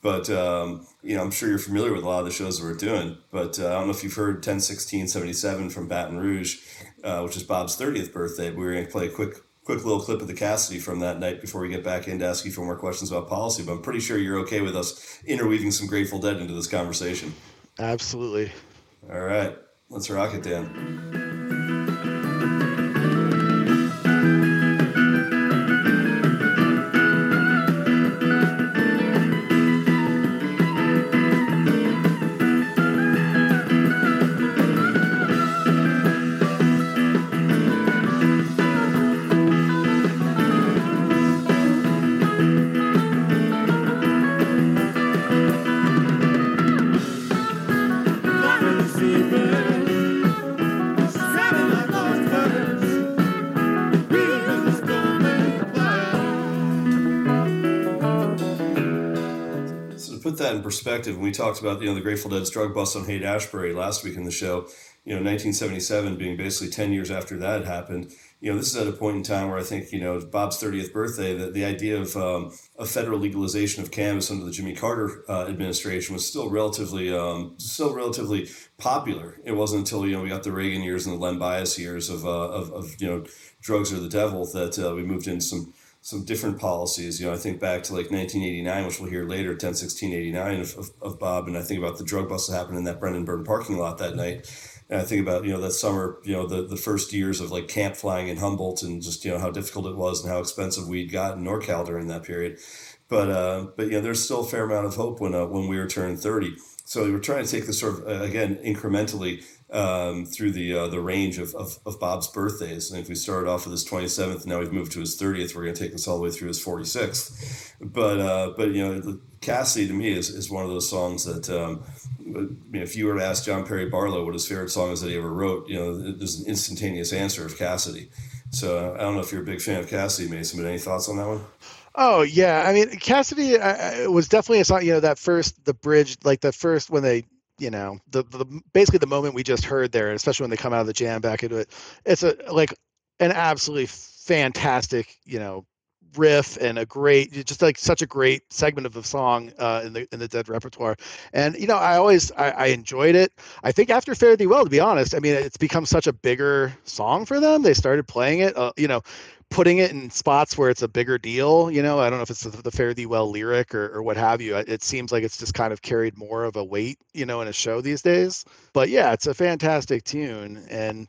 But, um, you know, I'm sure you're familiar with a lot of the shows that we're doing. But uh, I don't know if you've heard ten sixteen seventy-seven from Baton Rouge, uh, which is Bob's thirtieth birthday. But we're going to play a quick quick little clip of the Cassidy from that night before we get back in to ask you for more questions about policy. But I'm pretty sure you're okay with us interweaving some Grateful Dead into this conversation. Absolutely. All right. Let's rock it, Dan. That in perspective, when we talked about, you know, the Grateful Dead's drug bust on Haight-Ashbury last week in the show, you know, nineteen seventy-seven being basically ten years after that happened, you know, this is at a point in time where I think, you know, Bob's thirtieth birthday, that the idea of um, a federal legalization of cannabis under the Jimmy Carter uh, administration was still relatively, um, still relatively popular. It wasn't until, you know, we got the Reagan years and the Len Bias years of, uh, of, of, you know, drugs are the devil, that uh, we moved into some some different policies. You know, I think back to like nineteen eighty-nine, which we'll hear later, ten sixteen eighty-nine of, of, of Bob. And I think about the drug bust that happened in that Brendan Byrne parking lot that night. And I think about, you know, that summer, you know, the, the first years of like camp flying in Humboldt and just, you know, how difficult it was and how expensive weed got in NorCal during that period. But, uh, but, you know, there's still a fair amount of hope when, uh, when we were turned thirty. So we were trying to take this sort of, uh, again, incrementally um, through the uh, the range of, of, of Bob's birthdays. And if we started off with his twenty-seventh, now we've moved to his thirtieth, we're going to take this all the way through his forty-sixth. But, uh, but you know, Cassidy to me is, is one of those songs that, um, you know, if you were to ask John Perry Barlow what his favorite song is that he ever wrote, you know, there's an instantaneous answer of Cassidy. So I don't know if you're a big fan of Cassidy, Mason, but any thoughts on that one? Oh, yeah. I mean, Cassidy uh, was definitely a song, you know, that first, the bridge, like the first when they, you know, the, the basically the moment we just heard there, especially when they come out of the jam back into it, it's a like an absolutely fantastic, you know, riff and a great, just like such a great segment of the song uh, in the in the Dead repertoire. And, you know, I always, I, I enjoyed it. I think after Fare Thee Well, to be honest, I mean, it's become such a bigger song for them. They started playing it, uh, you know, putting it in spots where it's a bigger deal. You know, I don't know if it's the, the Fare Thee Well lyric or, or what have you. It seems like it's just kind of carried more of a weight, you know, in a show these days. But yeah, it's a fantastic tune. And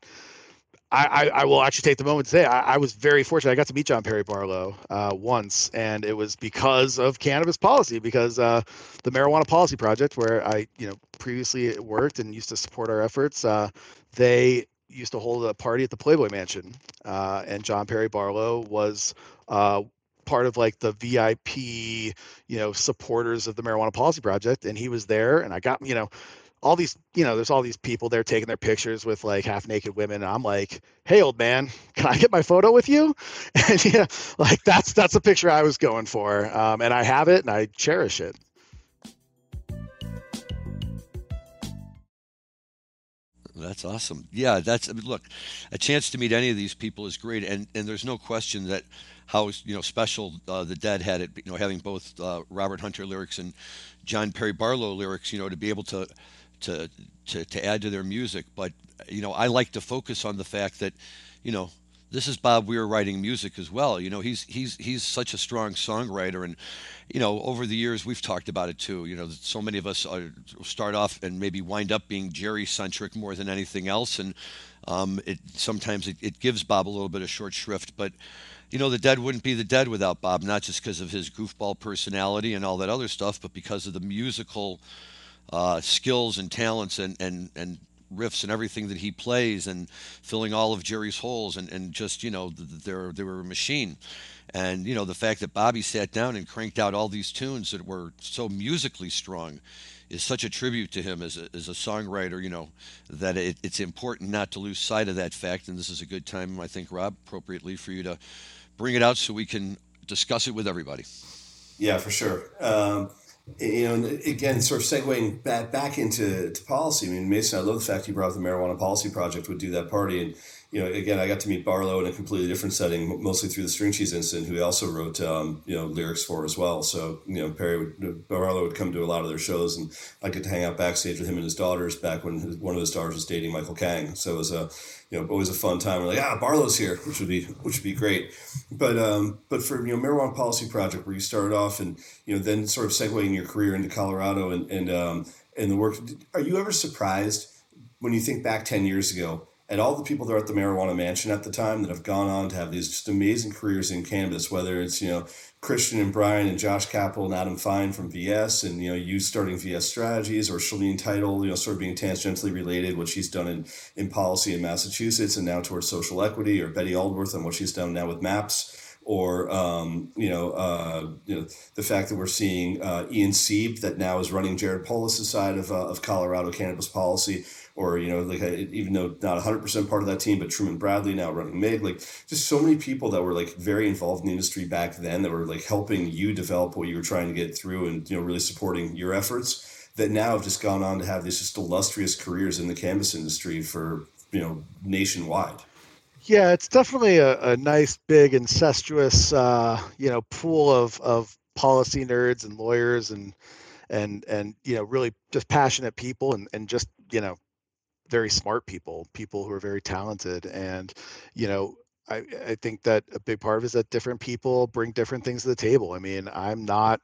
I, I will actually take the moment to say I, I was very fortunate. I got to meet John Perry Barlow uh, once, and it was because of cannabis policy, because uh, the Marijuana Policy Project, where I, you know, previously worked and used to support our efforts, uh, they used to hold a party at the Playboy Mansion, uh, and John Perry Barlow was uh, part of like the V I P, you know, supporters of the Marijuana Policy Project, and he was there, and I got, you know, all these, you know, there's all these people there taking their pictures with like half naked women. And I'm like, hey, old man, can I get my photo with you? And, you know, like that's, that's the picture I was going for. Um, and I have it and I cherish it. That's awesome. Yeah, that's, I mean, look, a chance to meet any of these people is great. And, and there's no question that how, you know, special uh, the Dead had it, you know, having both uh, Robert Hunter lyrics and John Perry Barlow lyrics, you know, to be able to, To, to to add to their music. But, you know, I like to focus on the fact that, you know, this is Bob Weir writing music as well. You know, he's he's he's such a strong songwriter, and, you know, over the years we've talked about it too. You know, so many of us are, start off and maybe wind up being Jerry centric more than anything else, and um, it sometimes it, it gives Bob a little bit of short shrift. But, you know, the Dead wouldn't be the Dead without Bob, not just because of his goofball personality and all that other stuff, but because of the musical Uh, skills and talents and, and, and riffs and everything that he plays, and filling all of Jerry's holes, and, and just, you know, they're, they were a machine. And, you know, the fact that Bobby sat down and cranked out all these tunes that were so musically strong is such a tribute to him as a, as a songwriter, you know, that it, it's important not to lose sight of that fact. And this is a good time, I think, Rob, appropriately for you to bring it out so we can discuss it with everybody. Yeah, for sure. Um... You know, and again, sort of segueing back, back into to policy. I mean, Mason, I love the fact you brought up the Marijuana Policy Project would do that party. And, you know, again, I got to meet Barlow in a completely different setting, mostly through the String Cheese incident, who he also wrote, um, you know, lyrics for as well. So, you know, Perry would, Barlow would come to a lot of their shows, and I could hang out backstage with him and his daughters back when his, one of his daughters was dating Michael Kang. So it was a, you know, always a fun time. We're like, ah, Barlow's here, which would be, which would be great. But, um, but for, you know, Marijuana Policy Project, where you started off and, you know, then sort of segueing your career into Colorado and, and, um, and the work, are you ever surprised when you think back ten years ago at all the people that were at the Marijuana Mansion at the time that have gone on to have these just amazing careers in cannabis, whether it's, you know, Christian and Brian and Josh Capel and Adam Fine from V S, and, you know, you starting V S Strategies, or Shalene Title, you know, sort of being tangentially related, what she's done in, in policy in Massachusetts and now towards social equity, or Betty Aldworth and what she's done now with MAPS, or, um, you know, uh, you know, the fact that we're seeing uh, Ian Sieb that now is running Jared Polis' side of, uh, of Colorado cannabis policy, or, you know, like even though not one hundred percent part of that team, but Truman Bradley now running M I G, like just so many people that were like very involved in the industry back then that were like helping you develop what you were trying to get through and, you know, really supporting your efforts that now have just gone on to have these just illustrious careers in the cannabis industry for, you know, nationwide. Yeah, it's definitely a, a nice, big, incestuous, uh, you know, pool of, of policy nerds and lawyers and, and, and, you know, really just passionate people and, and just, you know, very smart people, people who are very talented. And, you know, I, I think that a big part of it is that different people bring different things to the table. I mean, I'm not,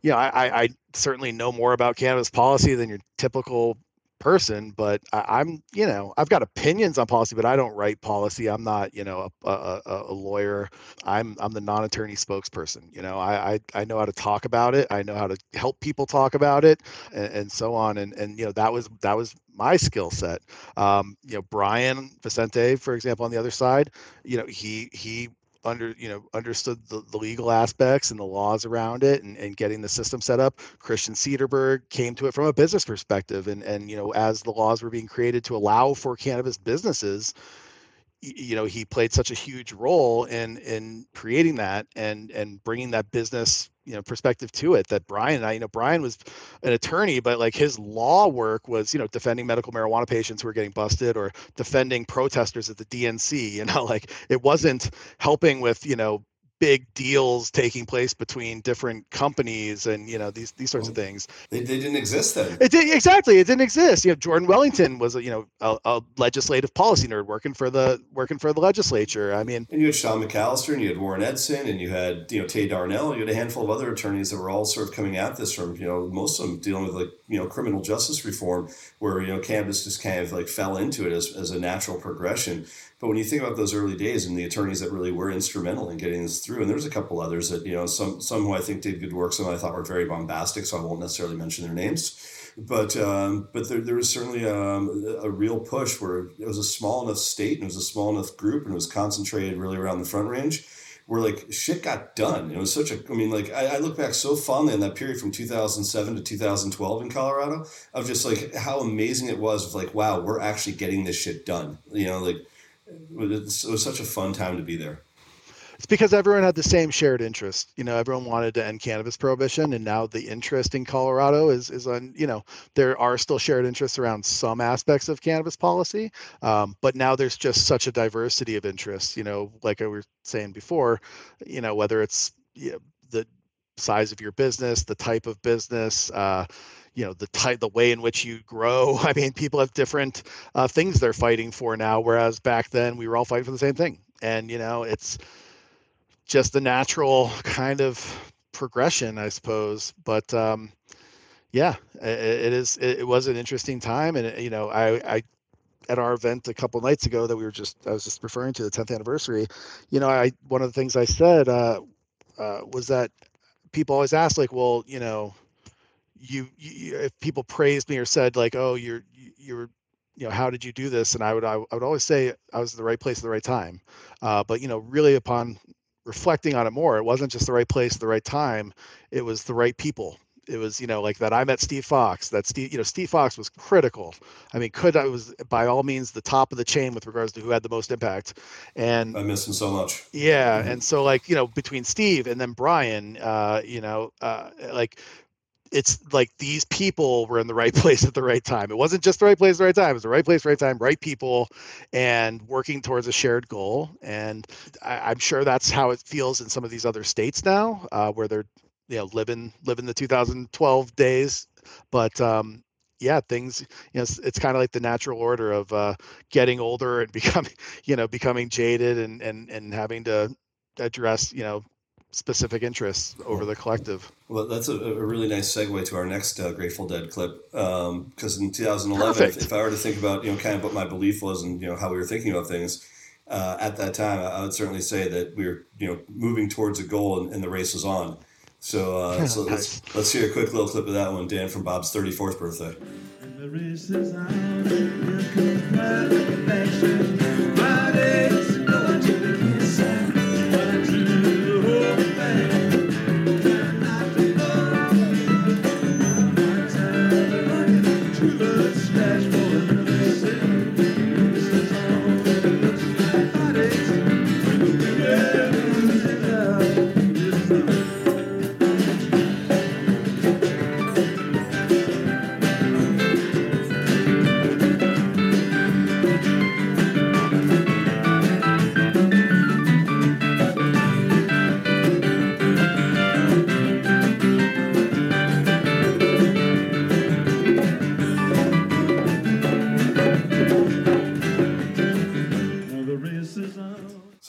you know, I, I certainly know more about cannabis policy than your typical person, but I, I'm, you know, I've got opinions on policy, but I don't write policy. I'm not, you know, a, a, a lawyer. I'm, I'm the non-attorney spokesperson. You know, I, I, I know how to talk about it. I know how to help people talk about it, and, and so on. And, and, you know, that was, that was my skill set. Um, you know, Brian Vicente, for example, on the other side, you know, he, he, under, you know, understood the, the legal aspects and the laws around it and, and getting the system set up. Christian Cederberg came to it from a business perspective. And, and, you know, as the laws were being created to allow for cannabis businesses, you know, he played such a huge role in, in creating that and, and bringing that business, you know, perspective to it that Brian and I, you know, Brian was an attorney, but like his law work was, you know, defending medical marijuana patients who were getting busted or defending protesters at the D N C, you know, like it wasn't helping with, you know, big deals taking place between different companies and, you know, these these sorts well, of things. They, they didn't exist then. It did, exactly. It didn't exist. You know, Jordan Wellington was, you know, a, a legislative policy nerd working for the working for the legislature. I mean, and you had Sean McAllister, and you had Warren Edson, and you had, you know, Tay Darnell. You had a handful of other attorneys that were all sort of coming at this from, you know, most of them dealing with, like, you know, criminal justice reform, where, you know, cannabis just kind of like fell into it as, as a natural progression. But when you think about those early days and the attorneys that really were instrumental in getting this through, and there's a couple others that, you know, some some who I think did good work, some I thought were very bombastic, so I won't necessarily mention their names. But um, but there, there was certainly um, a real push where it was a small enough state and it was a small enough group and it was concentrated really around the Front Range, where, like, shit got done. It was such a, I mean, like, I, I look back so fondly on that period from two thousand seven to two thousand twelve in Colorado of just, like, how amazing it was of, like, wow, we're actually getting this shit done. You know, like, it was such a fun time to be there. It's because everyone had the same shared interest. You know, everyone wanted to end cannabis prohibition, and now the interest in Colorado is is on, you know, there are still shared interests around some aspects of cannabis policy, um, but now there's just such a diversity of interests, you know, like I was saying before, you know, whether it's, you know, the size of your business, the type of business, uh, you know, the type, the way in which you grow. I mean, people have different uh, things they're fighting for now, whereas back then we were all fighting for the same thing. And, you know, it's just the natural kind of progression, I suppose. But um, yeah, it, it is. It, it was an interesting time. And, it, you know, I, I, at our event a couple of nights ago that we were just, I was just referring to the tenth anniversary, you know, I, one of the things I said uh, uh, was that people always ask, like, well, you know, You, you, if people praised me or said, like, oh, you're, you're, you know, how did you do this? And I would, I would always say I was in the right place at the right time. Uh, but, you know, really upon reflecting on it more, it wasn't just the right place at the right time. It was the right people. It was, you know, like that I met Steve Fox, that Steve, you know, Steve Fox was critical. I mean, could I was by all means the top of the chain with regards to who had the most impact. And I miss him so much. Yeah. Mm-hmm. And so, like, you know, between Steve and then Brian, uh, you know, uh, like, it's like these people were in the right place at the right time. It wasn't just the right place at the right time. It was the right place, right time, right people, and working towards a shared goal. And I, I'm sure that's how it feels in some of these other states now, uh, where they're, you know, living living the two thousand twelve days. But um, yeah, things, you know, it's, it's kind of like the natural order of uh, getting older and becoming, you know, becoming jaded and and and having to address, you know, specific interests over the collective. Well, that's a, a really nice segue to our next uh, Grateful Dead clip, because um, in two thousand eleven, if, if I were to think about, you know, kind of what my belief was and, you know, how we were thinking about things uh, at that time, I, I would certainly say that we were, you know, moving towards a goal and, and the race was on. So, uh, so nice. let's let's hear a quick little clip of that one, Dan, from Bob's thirty-fourth birthday. And the race is on.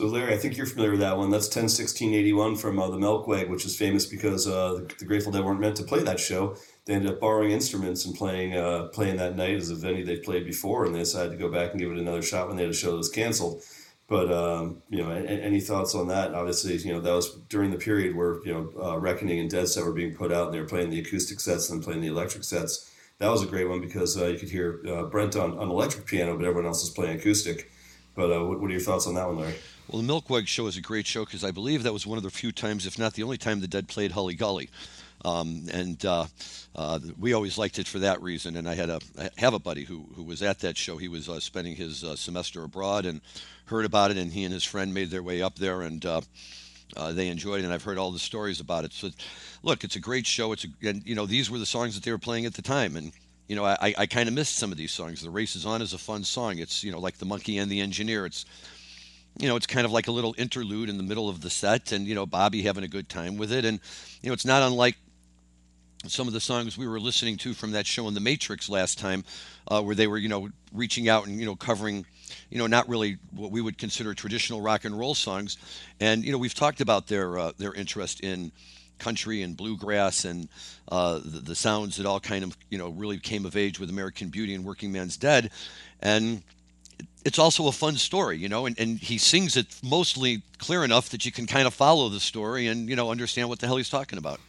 Larry, I think you're familiar with that one. That's ten sixteen eighty-one from uh, the Melkweg, which is famous because uh, the, the Grateful Dead weren't meant to play that show. They ended up borrowing instruments and playing uh, playing that night as a venue they played before, and they decided to go back and give it another shot when they had a show that was canceled. But um, you know, a, a, any thoughts on that? Obviously, you know, that was during the period where, you know, uh, Reckoning and Dead Set were being put out, and they were playing the acoustic sets and playing the electric sets. That was a great one because uh, you could hear uh, Brent on, on electric piano, but everyone else was playing acoustic. But uh, what, what are your thoughts on that one, Larry? Well, the Milkweg show is a great show because I believe that was one of the few times, if not the only time, the Dead played Hully Gully. Um, and uh, uh, we always liked it for that reason. And I had a I have a buddy who, who was at that show. He was uh, spending his uh, semester abroad and heard about it. And he and his friend made their way up there, and uh, uh, they enjoyed it. And I've heard all the stories about it. So, look, it's a great show. It's a, and, you know, these were the songs that they were playing at the time. And you know, I, I kind of missed some of these songs. The Race Is On is a fun song. It's, you know, like The Monkey and the Engineer. It's you know, it's kind of like a little interlude in the middle of the set, and, you know, Bobby having a good time with it. And, you know, it's not unlike some of the songs we were listening to from that show in The Matrix last time, uh, where they were, you know, reaching out and, you know, covering, you know, not really what we would consider traditional rock and roll songs. And, you know, we've talked about their uh, their interest in country and bluegrass and uh, the, the sounds that all kind of, you know, really came of age with American Beauty and Working Man's Dead. And it's also a fun story, you know, and, and he sings it mostly clear enough that you can kind of follow the story and, you know, understand what the hell he's talking about.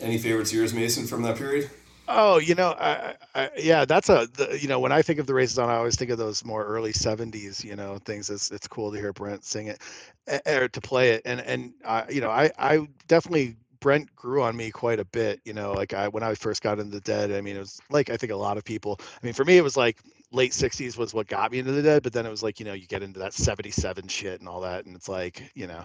Any favorites of yours, Mason, from that period? Oh, you know, I, I, yeah, that's a, the, you know, when I think of The Race Is On, I always think of those more early seventies, you know, things. It's, it's cool to hear Brent sing it or to play it. And, and uh, you know, I, I definitely, Brent grew on me quite a bit, you know, like I, when I first got into the Dead, I mean, it was like, I think a lot of people, I mean, for me, it was like late sixties was what got me into the Dead, but then it was like, you know, you get into that seventy-seven shit and all that. And it's like, you know,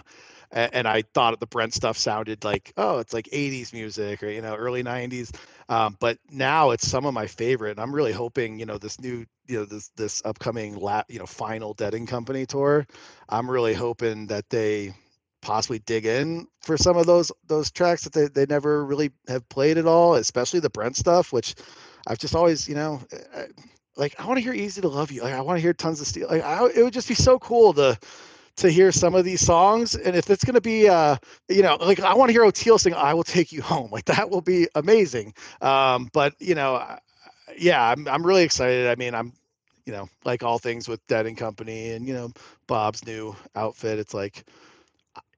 and, and I thought the Brent stuff sounded like, oh, it's like eighties music or, you know, early nineties. Um, but now it's some of my favorite, and I'm really hoping, you know, this new, you know, this, this upcoming la- you know, final Dead and Company tour, I'm really hoping that they possibly dig in for some of those those tracks that they, they never really have played at all, especially the Brent stuff, which I've just always, you know, I, like I want to hear Easy to Love You, like I want to hear Tons of Steel, like I, it would just be so cool to to hear some of these songs. And if it's going to be uh you know, like I want to hear O'Teal sing I Will Take You Home, like that will be amazing. Um but you know, yeah, I'm I'm really excited. I mean, I'm, you know, like all things with Dead and Company and, you know, Bob's new outfit, it's like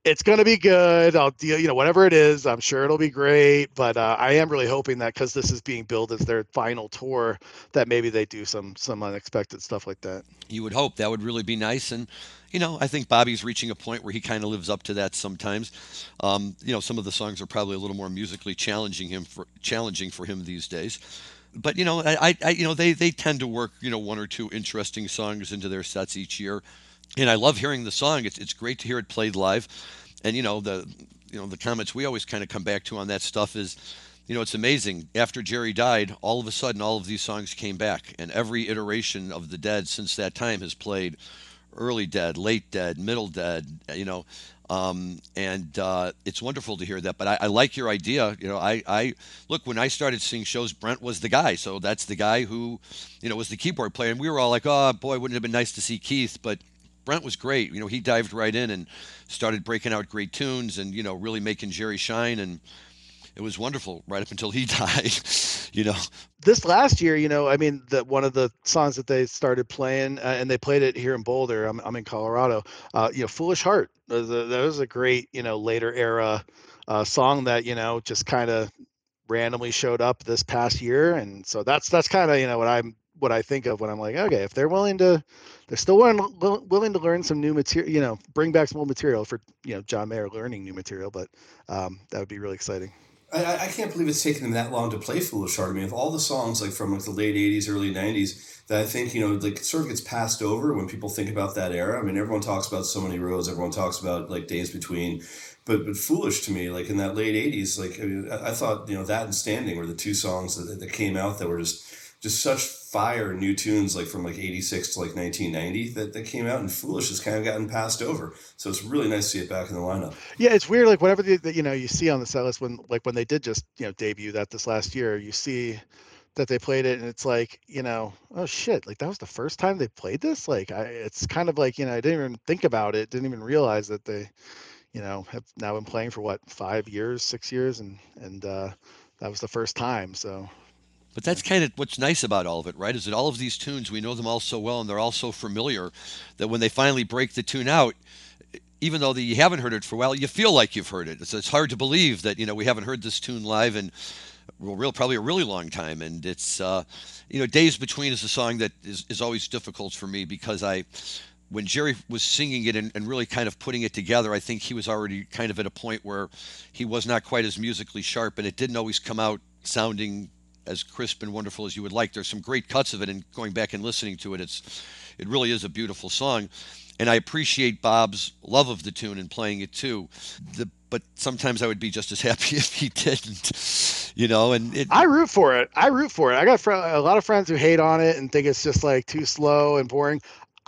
it's going to be good. I'll deal, you know, whatever it is, I'm sure it'll be great. But uh, I am really hoping that because this is being billed as their final tour, that maybe they do some some unexpected stuff like that. You would hope. That would really be nice. And, you know, I think Bobby's reaching a point where he kind of lives up to that sometimes. Um, you know, some of the songs are probably a little more musically challenging him for challenging for him these days. But, you know, I, I you know, they, they tend to work, you know, one or two interesting songs into their sets each year. And I love hearing the song. It's it's great to hear it played live. And, you know, the you know the comments we always kind of come back to on that stuff is, you know, it's amazing. After Jerry died, all of a sudden, all of these songs came back. And every iteration of the Dead since that time has played early Dead, late Dead, middle Dead, you know. Um, and uh, it's wonderful to hear that. But I, I like your idea. You know, I, I look, when I started seeing shows, Brent was the guy. So that's the guy who, you know, was the keyboard player. And we were all like, oh, boy, wouldn't it have been nice to see Keith. But Brent was great. You know, he dived right in and started breaking out great tunes and, you know, really making Jerry shine. And it was wonderful right up until he died, you know. This last year, you know, I mean, that one of the songs that they started playing uh, and they played it here in Boulder. I'm, I'm in Colorado. Uh, you know, Foolish Heart. That was a, that was a great, you know, later era uh, song that, you know, just kind of randomly showed up this past year. And so that's that's kind of, you know, what I'm what I think of when I'm like, okay, if they're willing to, they're still willing, willing to learn some new material, you know, bring back some old material for, you know, John Mayer learning new material, but um, that would be really exciting. I, I can't believe it's taken them that long to play Foolish Heart. I mean, of all the songs like from like the late eighties, early nineties, that I think, you know, like sort of gets passed over when people think about that era. I mean, everyone talks about So Many Roads. Everyone talks about like Days Between, but but Foolish to me, like in that late eighties, like I, mean, I, I thought, you know, that and Standing were the two songs that, that came out that were just, just such fire new tunes, like from like eighty-six to like nineteen ninety that, that came out, and Foolish has kind of gotten passed over. So it's really nice to see it back in the lineup. Yeah. It's weird. Like whatever the, the you know, you see on the set list when, like when they did just, you know, debut that this last year, you see that they played it and it's like, you know, oh shit, like that was the first time they played this. Like I, it's kind of like, you know, I didn't even think about it. Didn't even realize that they, you know, have now been playing for what, five years, six years. And, and uh, that was the first time. So, but that's kind of what's nice about all of it, right? Is that all of these tunes, we know them all so well, and they're all so familiar that when they finally break the tune out, even though the, you haven't heard it for a while, you feel like you've heard it. It's, it's hard to believe that, you know, we haven't heard this tune live in well, real, probably a really long time. And it's, uh, you know, Days Between is a song that is, is always difficult for me because I, when Jerry was singing it and, and really kind of putting it together, I think he was already kind of at a point where he was not quite as musically sharp, and it didn't always come out sounding as crisp and wonderful as you would like. There's some great cuts of it, and going back and listening to it, it's it really is a beautiful song. And I appreciate Bob's love of the tune and playing it too. The, but sometimes I would be just as happy if he didn't, you know. And it, I root for it. I root for it. I got fr- a lot of friends who hate on it and think it's just like too slow and boring.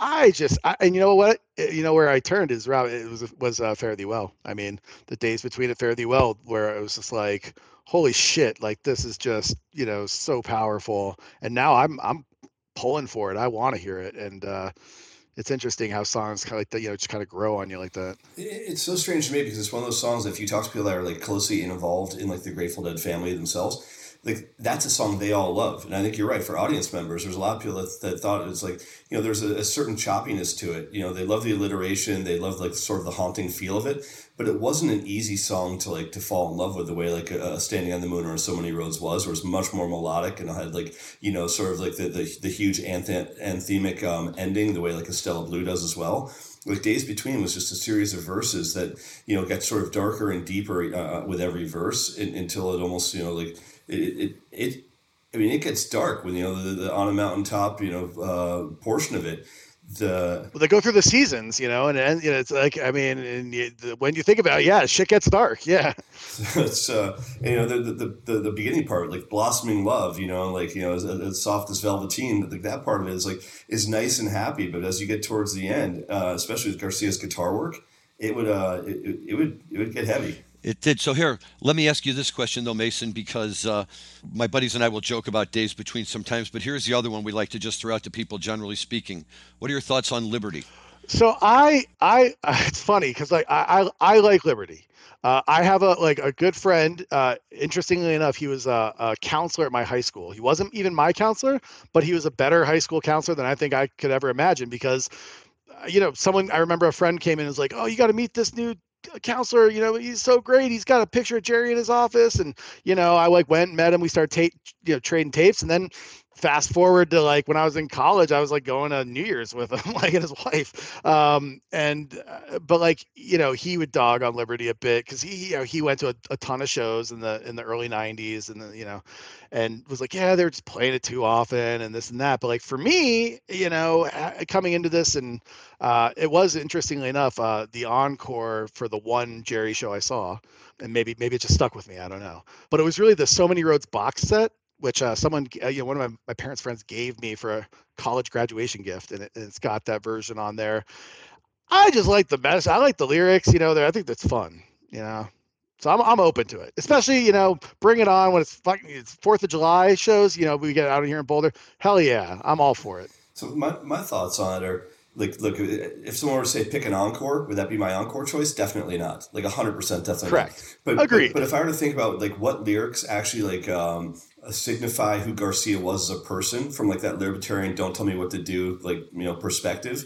I just, I, and you know what, you know where I turned is Rob. It was was uh, Fare Thee Well. I mean, the days between a Fare Thee Well, where it was just like, holy shit, like this is just, you know, so powerful. And now I'm I'm pulling for it. I want to hear it. And uh, it's interesting how songs kind of like that, you know, just kind of grow on you like that. It's so strange to me because it's one of those songs that if you talk to people that are like closely involved in like the Grateful Dead family themselves, like that's a song they all love. And I think you're right. For audience members, there's a lot of people that, that thought it was like, you know, there's a, a certain choppiness to it. You know, they love the alliteration. They love like sort of the haunting feel of it, but it wasn't an easy song to like, to fall in love with the way like uh, Standing on the Moon or So Many Roads was, where it's much more melodic and had like, you know, sort of like the, the, the huge anthem, anthemic um, ending the way like a Stella Blue does as well. Like Days Between was just a series of verses that, you know, got sort of darker and deeper uh, with every verse in, until it almost, you know, like, It, it it I mean it gets dark when you know the, the on a mountaintop you know uh, portion of it. The well, they go through the seasons, you know, and, and you know, it's like I mean, and you, the, when you think about it, yeah, shit gets dark, yeah. it's uh, you know the the, the the beginning part, like blossoming love, you know, like you know, as, as soft as velveteen, like that part of it is like is nice and happy, but as you get towards the end, uh, especially with Garcia's guitar work, it would uh it, it would it would get heavy. It did. So here, let me ask you this question, though, Mason, because uh, my buddies and I will joke about Days Between sometimes. But here's the other one we like to just throw out to people, generally speaking. What are your thoughts on Liberty? So I, I, it's funny because like I, I, I like Liberty. Uh, I have a like a good friend. Uh, interestingly enough, he was a, a counselor at my high school. He wasn't even my counselor, but he was a better high school counselor than I think I could ever imagine. Because, you know, someone I remember a friend came in and was like, "Oh, you got to meet this new counselor, you know, he's so great. He's got a picture of Jerry in his office." And, you know, I like went and met him. We started tape, you know, trading tapes. And then fast forward to like when I was in college, I was like going to New Year's with him, like, and his wife. Um, and, uh, but like, you know, he would dog on Liberty a bit because he, you know, he went to a, a ton of shows in the, in the early nineties and, the, you know, and was like, yeah, they're just playing it too often and this and that. But like for me, you know, coming into this and, Uh, it was interestingly enough, uh, the encore for the one Jerry show I saw, and maybe maybe it just stuck with me. I don't know, but it was really the So Many Roads box set, which uh, someone, uh, you know, one of my, my parents' friends gave me for a college graduation gift, and, it, and it's got that version on there. I just like the message. I like the lyrics, you know. There, I think that's fun, you know. So I'm I'm open to it, especially you know, bring it on when it's fucking it's Fourth of July shows. You know, we get out of here in Boulder. Hell yeah, I'm all for it. So my my thoughts on it are. Like, look, if someone were to say pick an encore, would that be my encore choice? Definitely not. Like one hundred percent definitely correct. Not. But, agreed. But, but if I were to think about, like, what lyrics actually, like, um, signify who Garcia was as a person from, like, that libertarian don't tell me what to do, like, you know, perspective,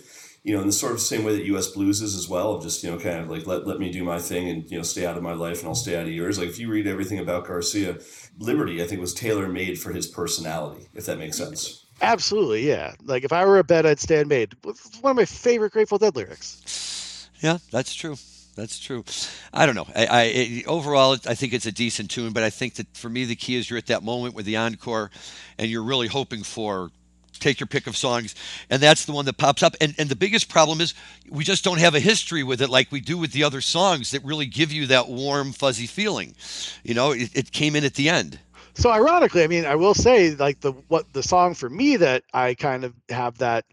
you know, in the sort of same way that U S blues is as well, of just, you know, kind of like, let, let me do my thing and, you know, stay out of my life and I'll stay out of yours. Like, if you read everything about Garcia, Liberty, I think, was tailor-made for his personality, if that makes sense. Absolutely, yeah. Like if I were a bed, I'd stand made. One of my favorite Grateful Dead lyrics. Yeah, that's true. That's true. I don't know. I, I it, overall, I think it's a decent tune, but I think that for me, the key is you're at that moment with the encore, and you're really hoping for take your pick of songs, and that's the one that pops up. And and the biggest problem is we just don't have a history with it like we do with the other songs that really give you that warm, fuzzy feeling. You know, it, it came in at the end. So ironically, I mean, I will say like the what the song for me that I kind of have that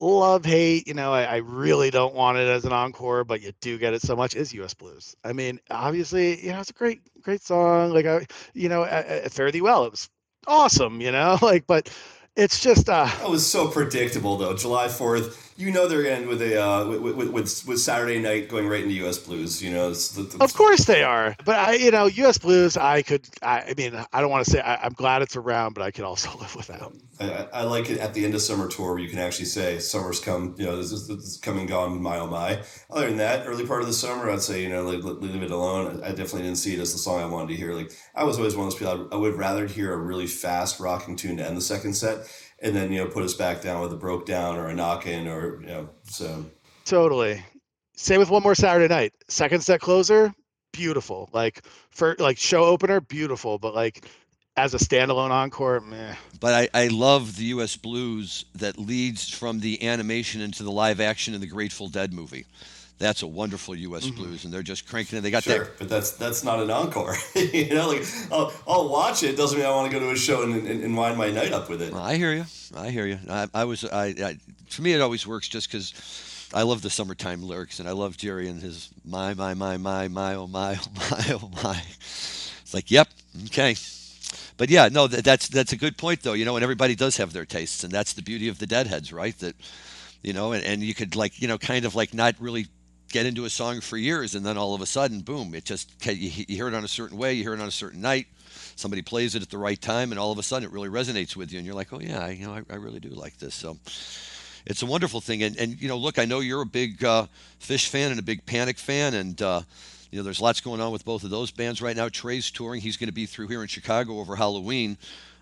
love hate, you know, I, I really don't want it as an encore, but you do get it so much is U S Blues. I mean, obviously, you know, it's a great, great song. Like, I, you know, at, at Fare Thee Well, it was awesome, you know, like, but it's just. Uh, that was so predictable, though. July fourth. You know they're going to end with a uh, with, with with Saturday Night going right into U S Blues. You know, it's, it's, of course they are. But I, you know, U S Blues. I could. I, I mean, I don't want to say I, I'm glad it's around, but I could also live without. I, I like it at the end of summer tour where you can actually say summer's come. You know, this is, this is coming gone. My oh my. Other than that, early part of the summer, I'd say you know like leave it alone. I definitely didn't see it as the song I wanted to hear. Like I was always one of those people. I, I would rather hear a really fast rocking tune to end the second set. And then, you know, put us back down with a broke down or a knock in or, you know, so. Totally. Same with One More Saturday Night. Second set closer, beautiful. Like, for like show opener, beautiful. But, like, as a standalone encore, meh. But I, I love the U S Blues that leads from the animation into the live action in the Grateful Dead movie. That's a wonderful U S Mm-hmm. Blues, and they're just cranking it. They got sure, that. But that's that's not an encore. You know, like I'll, I'll watch it. Doesn't mean I want to go to a show and, and, and wind my night up with it. Well, I hear you. I hear you. I, I was I, I for me, it always works just because I love the summertime lyrics, and I love Jerry and his my, my, my, my, my, oh, my, oh, my, oh, my. It's like, yep, okay. But yeah, no, that, that's that's a good point, though, you know, and everybody does have their tastes, and that's the beauty of the Deadheads, right? That, you know, and, and you could, like, you know, kind of like not really get into a song for years, and then all of a sudden, boom, it just, you, you hear it on a certain way, you hear it on a certain night, somebody plays it at the right time, and all of a sudden it really resonates with you, and you're like, oh, yeah, you know, I, I really do like this, so... It's a wonderful thing. And, and, you know, look, I know you're a big uh, Phish fan and a big Panic fan. And, uh, you know, there's lots going on with both of those bands right now. Trey's touring. He's going to be through here in Chicago over Halloween.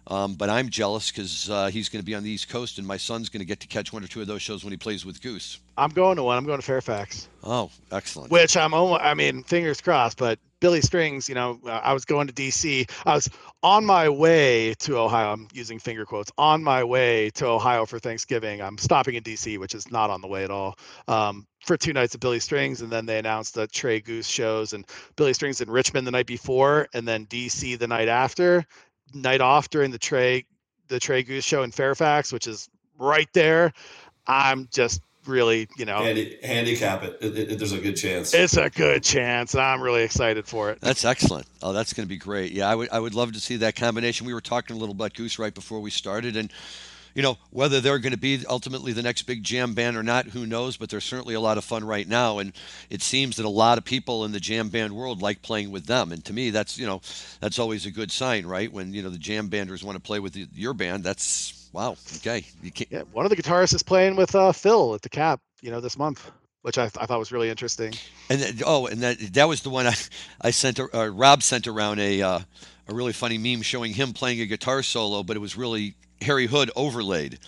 Um, but I'm jealous because uh, he's going to be on the East Coast, and my son's going to get to catch one or two of those shows when he plays with Goose. I'm going to one. I'm going to Fairfax. Oh, excellent. Which I'm almost, I mean, fingers crossed, but Billy Strings, you know, I was going to D C. I was on my way to Ohio. I'm using finger quotes. On my way to Ohio for Thanksgiving. I'm stopping in D C, which is not on the way at all, um, for two nights of Billy Strings. And then they announced the Trey Goose shows and Billy Strings in Richmond the night before, and then D C the night after. Night off during the Trey, the Trey Goose show in Fairfax, which is right there. I'm just really, you know, Handi- handicap it. It, it. There's a good chance. It's a good chance, and I'm really excited for it. That's excellent. Oh, that's going to be great. Yeah, I would, I would love to see that combination. We were talking a little about Goose right before we started, and you know, whether they're going to be ultimately the next big jam band or not, who knows? But they're certainly a lot of fun right now. And it seems that a lot of people in the jam band world like playing with them. And to me, that's, you know, that's always a good sign, right? When, you know, the jam banders want to play with the, your band, that's, wow, okay. You can't... Yeah, one of the guitarists is playing with uh, Phil at the Cap, you know, this month, which I, th- I thought was really interesting. And th- oh, and that that was the one I, I sent, or uh, Rob sent around a, uh, a really funny meme showing him playing a guitar solo, but it was really Harry Hood overlaid,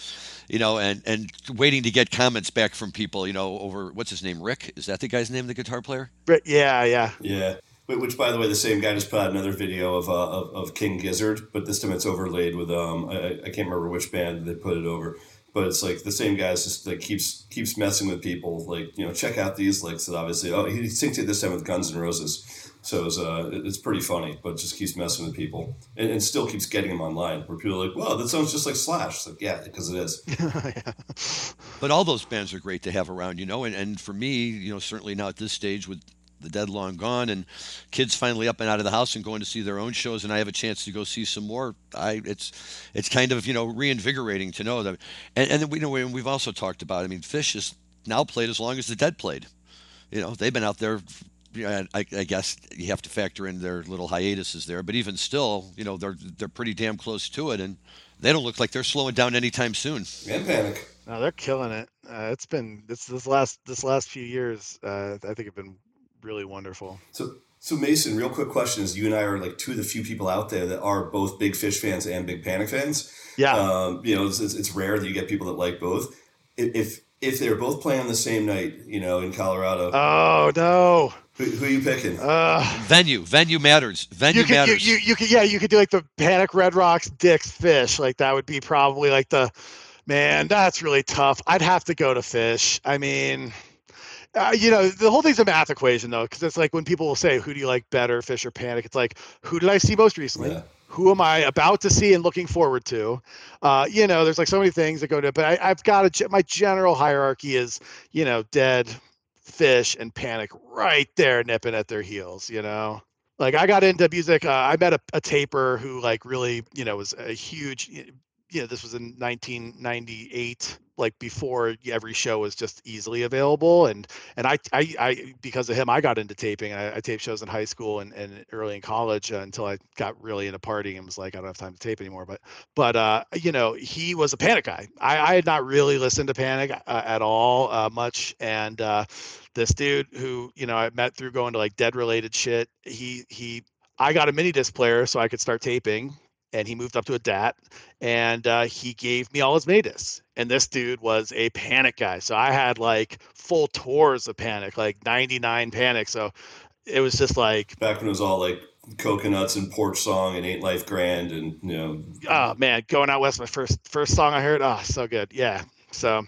you know, and, and waiting to get comments back from people, you know, over, what's his name, Rick? Is that the guy's name, the guitar player? Yeah, yeah. Yeah. Which, by the way, the same guy just put out another video of uh, of, of King Gizzard, but this time it's overlaid with, um, I, I can't remember which band they put it over, but it's like the same guy's just like keeps keeps messing with people, like, you know, check out these licks that obviously, oh, he synced it this time with Guns N' Roses. So it's uh, it's pretty funny, but just keeps messing with people, and, and still keeps getting them online. Where people are like, "Well, that sounds just like Slash." It's like, yeah, because it is. Yeah. But all those bands are great to have around, you know. And, and for me, you know, certainly now at this stage with the Dead long gone and kids finally up and out of the house and going to see their own shows, and I have a chance to go see some more. I it's it's kind of, you know, reinvigorating to know that. And and then we, you know, we've also talked about, I mean, Phish has now played as long as the Dead played. You know, they've been out there. I, I guess you have to factor in their little hiatuses there, but even still, you know, they're they're pretty damn close to it, and they don't look like they're slowing down anytime soon. Yeah, Panic. No, they're killing it. Uh, it's been this this last this last few years. Uh, I think have been really wonderful. So, so Mason, real quick question is: you and I are like two of the few people out there that are both big Phish fans and big Panic fans. Yeah. Um, you know, it's, it's rare that you get people that like both. If if they were both playing on the same night, you know, in Colorado. Oh no. Who, who are you picking? Uh, venue, venue matters. Venue you could, matters. You, you, you could, yeah, you could do like the Panic, Red Rocks, Dick's, Phish. Like that would be probably like the, man, that's really tough. I'd have to go to Phish. I mean, uh, you know, the whole thing's a math equation though, because it's like when people will say, "Who do you like better, Phish or Panic?" It's like, who did I see most recently? Yeah. Who am I about to see and looking forward to? Uh, you know, there's like so many things that go to it, but I, I've got a my general hierarchy is, you know, Dead, Phish, and Panic right there nipping at their heels, you know? Like, I got into music, uh, I met a, a taper who, like, really, you know, was a huge, you know, this was in nineteen ninety-eight, like, before every show was just easily available, and and I, I, I because of him, I got into taping. I, I taped shows in high school and, and early in college uh, until I got really into partying and was like, I don't have time to tape anymore, but, but uh, you know, he was a Panic guy. I, I had not really listened to Panic uh, at all uh, much, and uh, this dude who, you know, I met through going to, like, Dead-related shit, he, he, I got a mini-disc player so I could start taping, and he moved up to a D A T, and uh, he gave me all his mini discs. And this dude was a Panic guy. So I had like full tours of Panic, like ninety-nine Panic. So it was just like... Back when it was all like Coconuts and Porch Song and Ain't Life Grand and, you know... Oh, man, Going Out West, my first first song I heard. Oh, so good. Yeah. So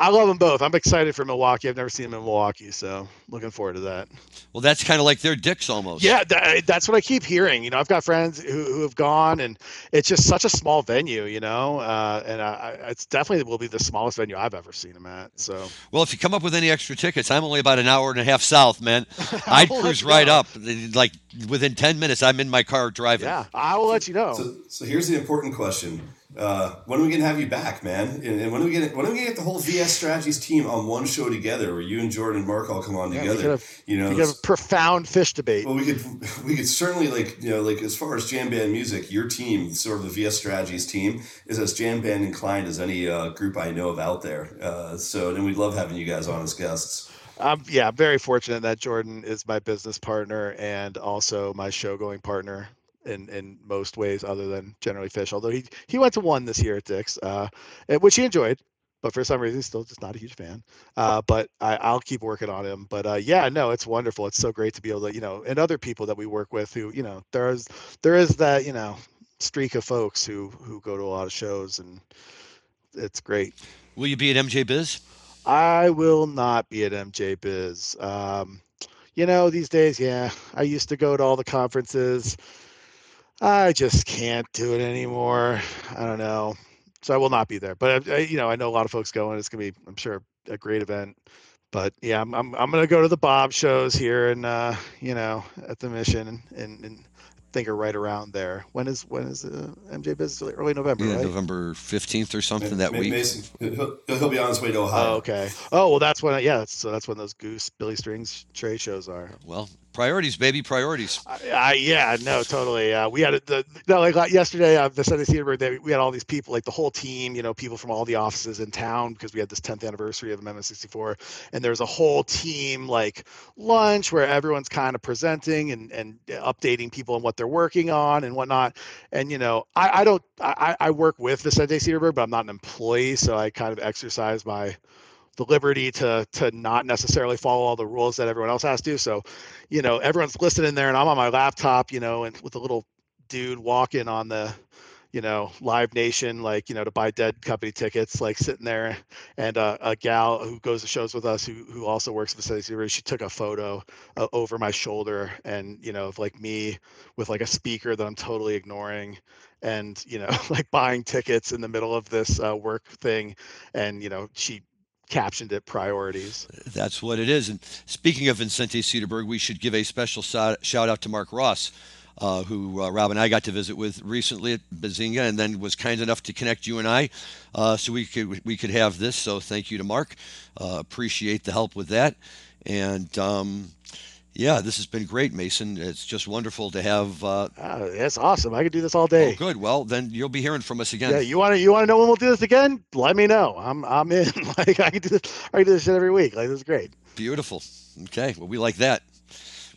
I love them both. I'm excited for Milwaukee. I've never seen them in Milwaukee, so looking forward to that. Well, that's kind of like their dicks almost. Yeah, that, that's what I keep hearing. You know, I've got friends who, who have gone, and it's just such a small venue, you know, uh, and I, I, it's definitely will be the smallest venue I've ever seen them at. So, well, if you come up with any extra tickets, I'm only about an hour and a half south, man. I'd cruise right up. Like within ten minutes, I'm in my car driving. Yeah, I will let you know. So, so here's the important question. Uh, when are we gonna have you back, man? And, and when are we gonna when are we gonna get the whole V S Strategies team on one show together, where you and Jordan and Mark all come on yeah, together? Have, you know, we have a profound Phish debate. Well, we could we could certainly, like, you know, like as far as jam band music, your team, sort of the V S Strategies team, is as jam band inclined as any uh, group I know of out there. Uh, so then we'd love having you guys on as guests. Um, yeah, I'm very fortunate that Jordan is my business partner and also my show going partner. In, in most ways other than generally Phish, although he he went to one this year at Dick's, uh, which he enjoyed, but for some reason he's still just not a huge fan. Uh, but I, I'll keep working on him. But uh, yeah, no, it's wonderful. It's so great to be able to, you know, and other people that we work with who, you know, there is there is that, you know, streak of folks who who go to a lot of shows, and it's great. Will you be at M J Biz? I will not be at M J Biz. Um, you know, these days, yeah, I used to go to all the conferences. I just can't do it anymore. I don't know. So I will not be there, but I, I, you know, I know a lot of folks going. It's going to be, I'm sure, a great event, but yeah, I'm, I'm, I'm going to go to the Bob shows here and, uh, you know, at the Mission and, and think are right around there. When is, when is uh, M J Biz? Early November, yeah, right? November fifteenth or something. M- that M- week. Mason, he'll, he'll be on his way to Ohio. Oh, okay. Oh, well that's when, yeah. That's, so that's when those Goose, Billy Strings, Trey shows are. Well, priorities, baby, priorities. I, I, yeah, no, totally. Uh, we had a, the no, like yesterday, uh, the Sunday Theater, they, we had all these people, like the whole team, you know, people from all the offices in town, because we had this tenth anniversary of Amendment sixty-four, and there's a whole team like lunch where everyone's kind of presenting and, and updating people on what they're working on and whatnot. And you know, I, I don't, I, I work with the Sunday Theater, but I'm not an employee, so I kind of exercise my the liberty to to not necessarily follow all the rules that everyone else has to. So, you know, everyone's listening there and I'm on my laptop, you know, and with a little dude walking on the, you know, Live Nation, like, you know, to buy Dead Company tickets, like sitting there, and uh, a gal who goes to shows with us, who who also works at the City Theater, she took a photo uh, over my shoulder, and, you know, of like me with like a speaker that I'm totally ignoring, and, you know, like buying tickets in the middle of this uh, work thing. And, you know, she captioned it priorities. That's what it is. And speaking of Vicente Sederberg, we should give a special so- shout out to Mark Ross, uh, who uh, Rob and I got to visit with recently at Bazinga, and then was kind enough to connect you and I, uh, so we could we could have this. So thank you to Mark. Uh, appreciate the help with that. And um, yeah, this has been great, Mason. It's just wonderful to have. Uh, uh, that's awesome. I could do this all day. Oh, good. Well, then you'll be hearing from us again. Yeah, you want to you want to know when we'll do this again? Let me know. I'm I'm in. Like I can do this. I can do this shit every week. Like this is great. Beautiful. Okay. Well, we like that.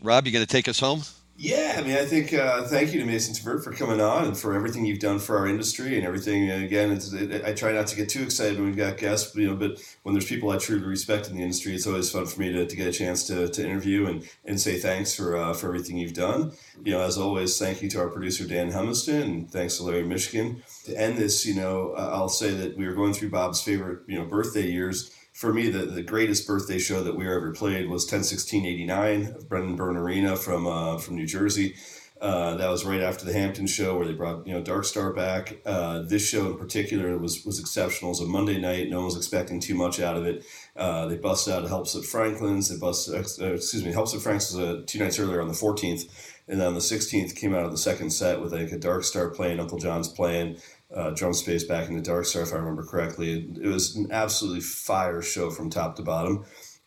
Rob, you gonna take us home? Yeah, I mean, I think uh, thank you to Mason Tvert for coming on and for everything you've done for our industry and everything. And again, it's, it, I try not to get too excited when we've got guests, you know, but when there's people I truly respect in the industry, it's always fun for me to, to get a chance to, to interview and, and say thanks for uh, for everything you've done. You know, as always, thank you to our producer, Dan Hemiston, and thanks to Larry Mishkin. To end this, you know, I'll say that we were going through Bob's favorite, you know, birthday years. For me, the, the greatest birthday show that we ever played was ten sixteen eighty-nine of Brendan Byrne Arena from uh, from New Jersey. Uh, that was right after the Hampton show where they brought, you know, Dark Star back. Uh, this show in particular was was exceptional. It was a Monday night. No one was expecting too much out of it. Uh, they busted out Helps at Franklin's. They busted, uh, excuse me, Helps at Frank's was uh, two nights earlier on the fourteenth, and then on the sixteenth came out of the second set with like a Dark Star playing, Uncle John's playing. Uh, drum space back in the Dark Star, if I remember correctly. It, it was an absolutely fire show from top to bottom.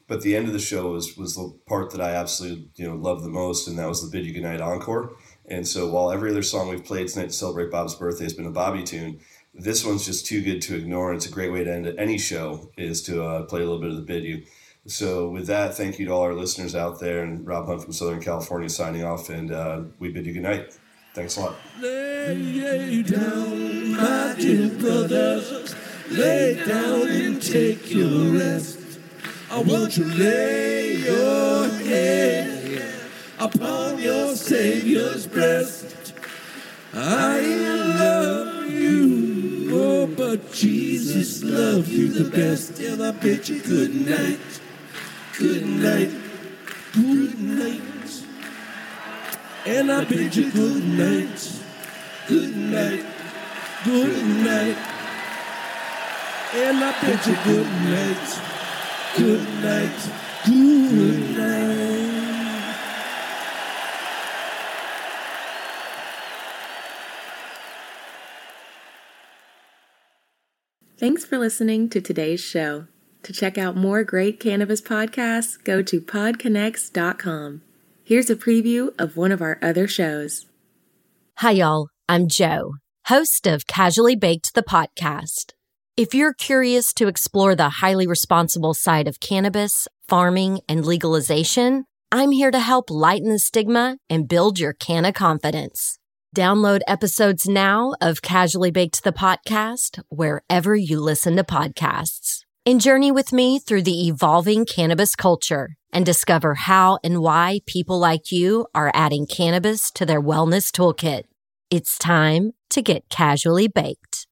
But the end of the show was was the part that I absolutely, you know, loved the most, and that was the Bid You Goodnight encore. And so while every other song we've played tonight to celebrate Bob's birthday has been a Bobby tune, this one's just too good to ignore, and it's a great way to end any show is to uh, play a little bit of the Bid You. So with that, thank you to all our listeners out there, and Rob Hunt from Southern California signing off, and uh, we bid you goodnight. Thanks a lot. Lay you down, my dear brothers. Lay down and take your rest. I want you to lay your head upon your Savior's breast. I love you. Oh, but Jesus loved you the best. And I bid you good night. Good night. Good night. And I bid you good night. Good night. Good night. And I bid you good night. Good night. Good night. Thanks for listening to today's show. To check out more great cannabis podcasts, go to podconnects dot com. Here's a preview of one of our other shows. Hi, y'all. I'm Jo, host of Casually Baked, the podcast. If you're curious to explore the highly responsible side of cannabis, farming, and legalization, I'm here to help lighten the stigma and build your canna confidence. Download episodes now of Casually Baked the Podcast wherever you listen to podcasts. And journey with me through the evolving cannabis culture and discover how and why people like you are adding cannabis to their wellness toolkit. It's time to get casually baked.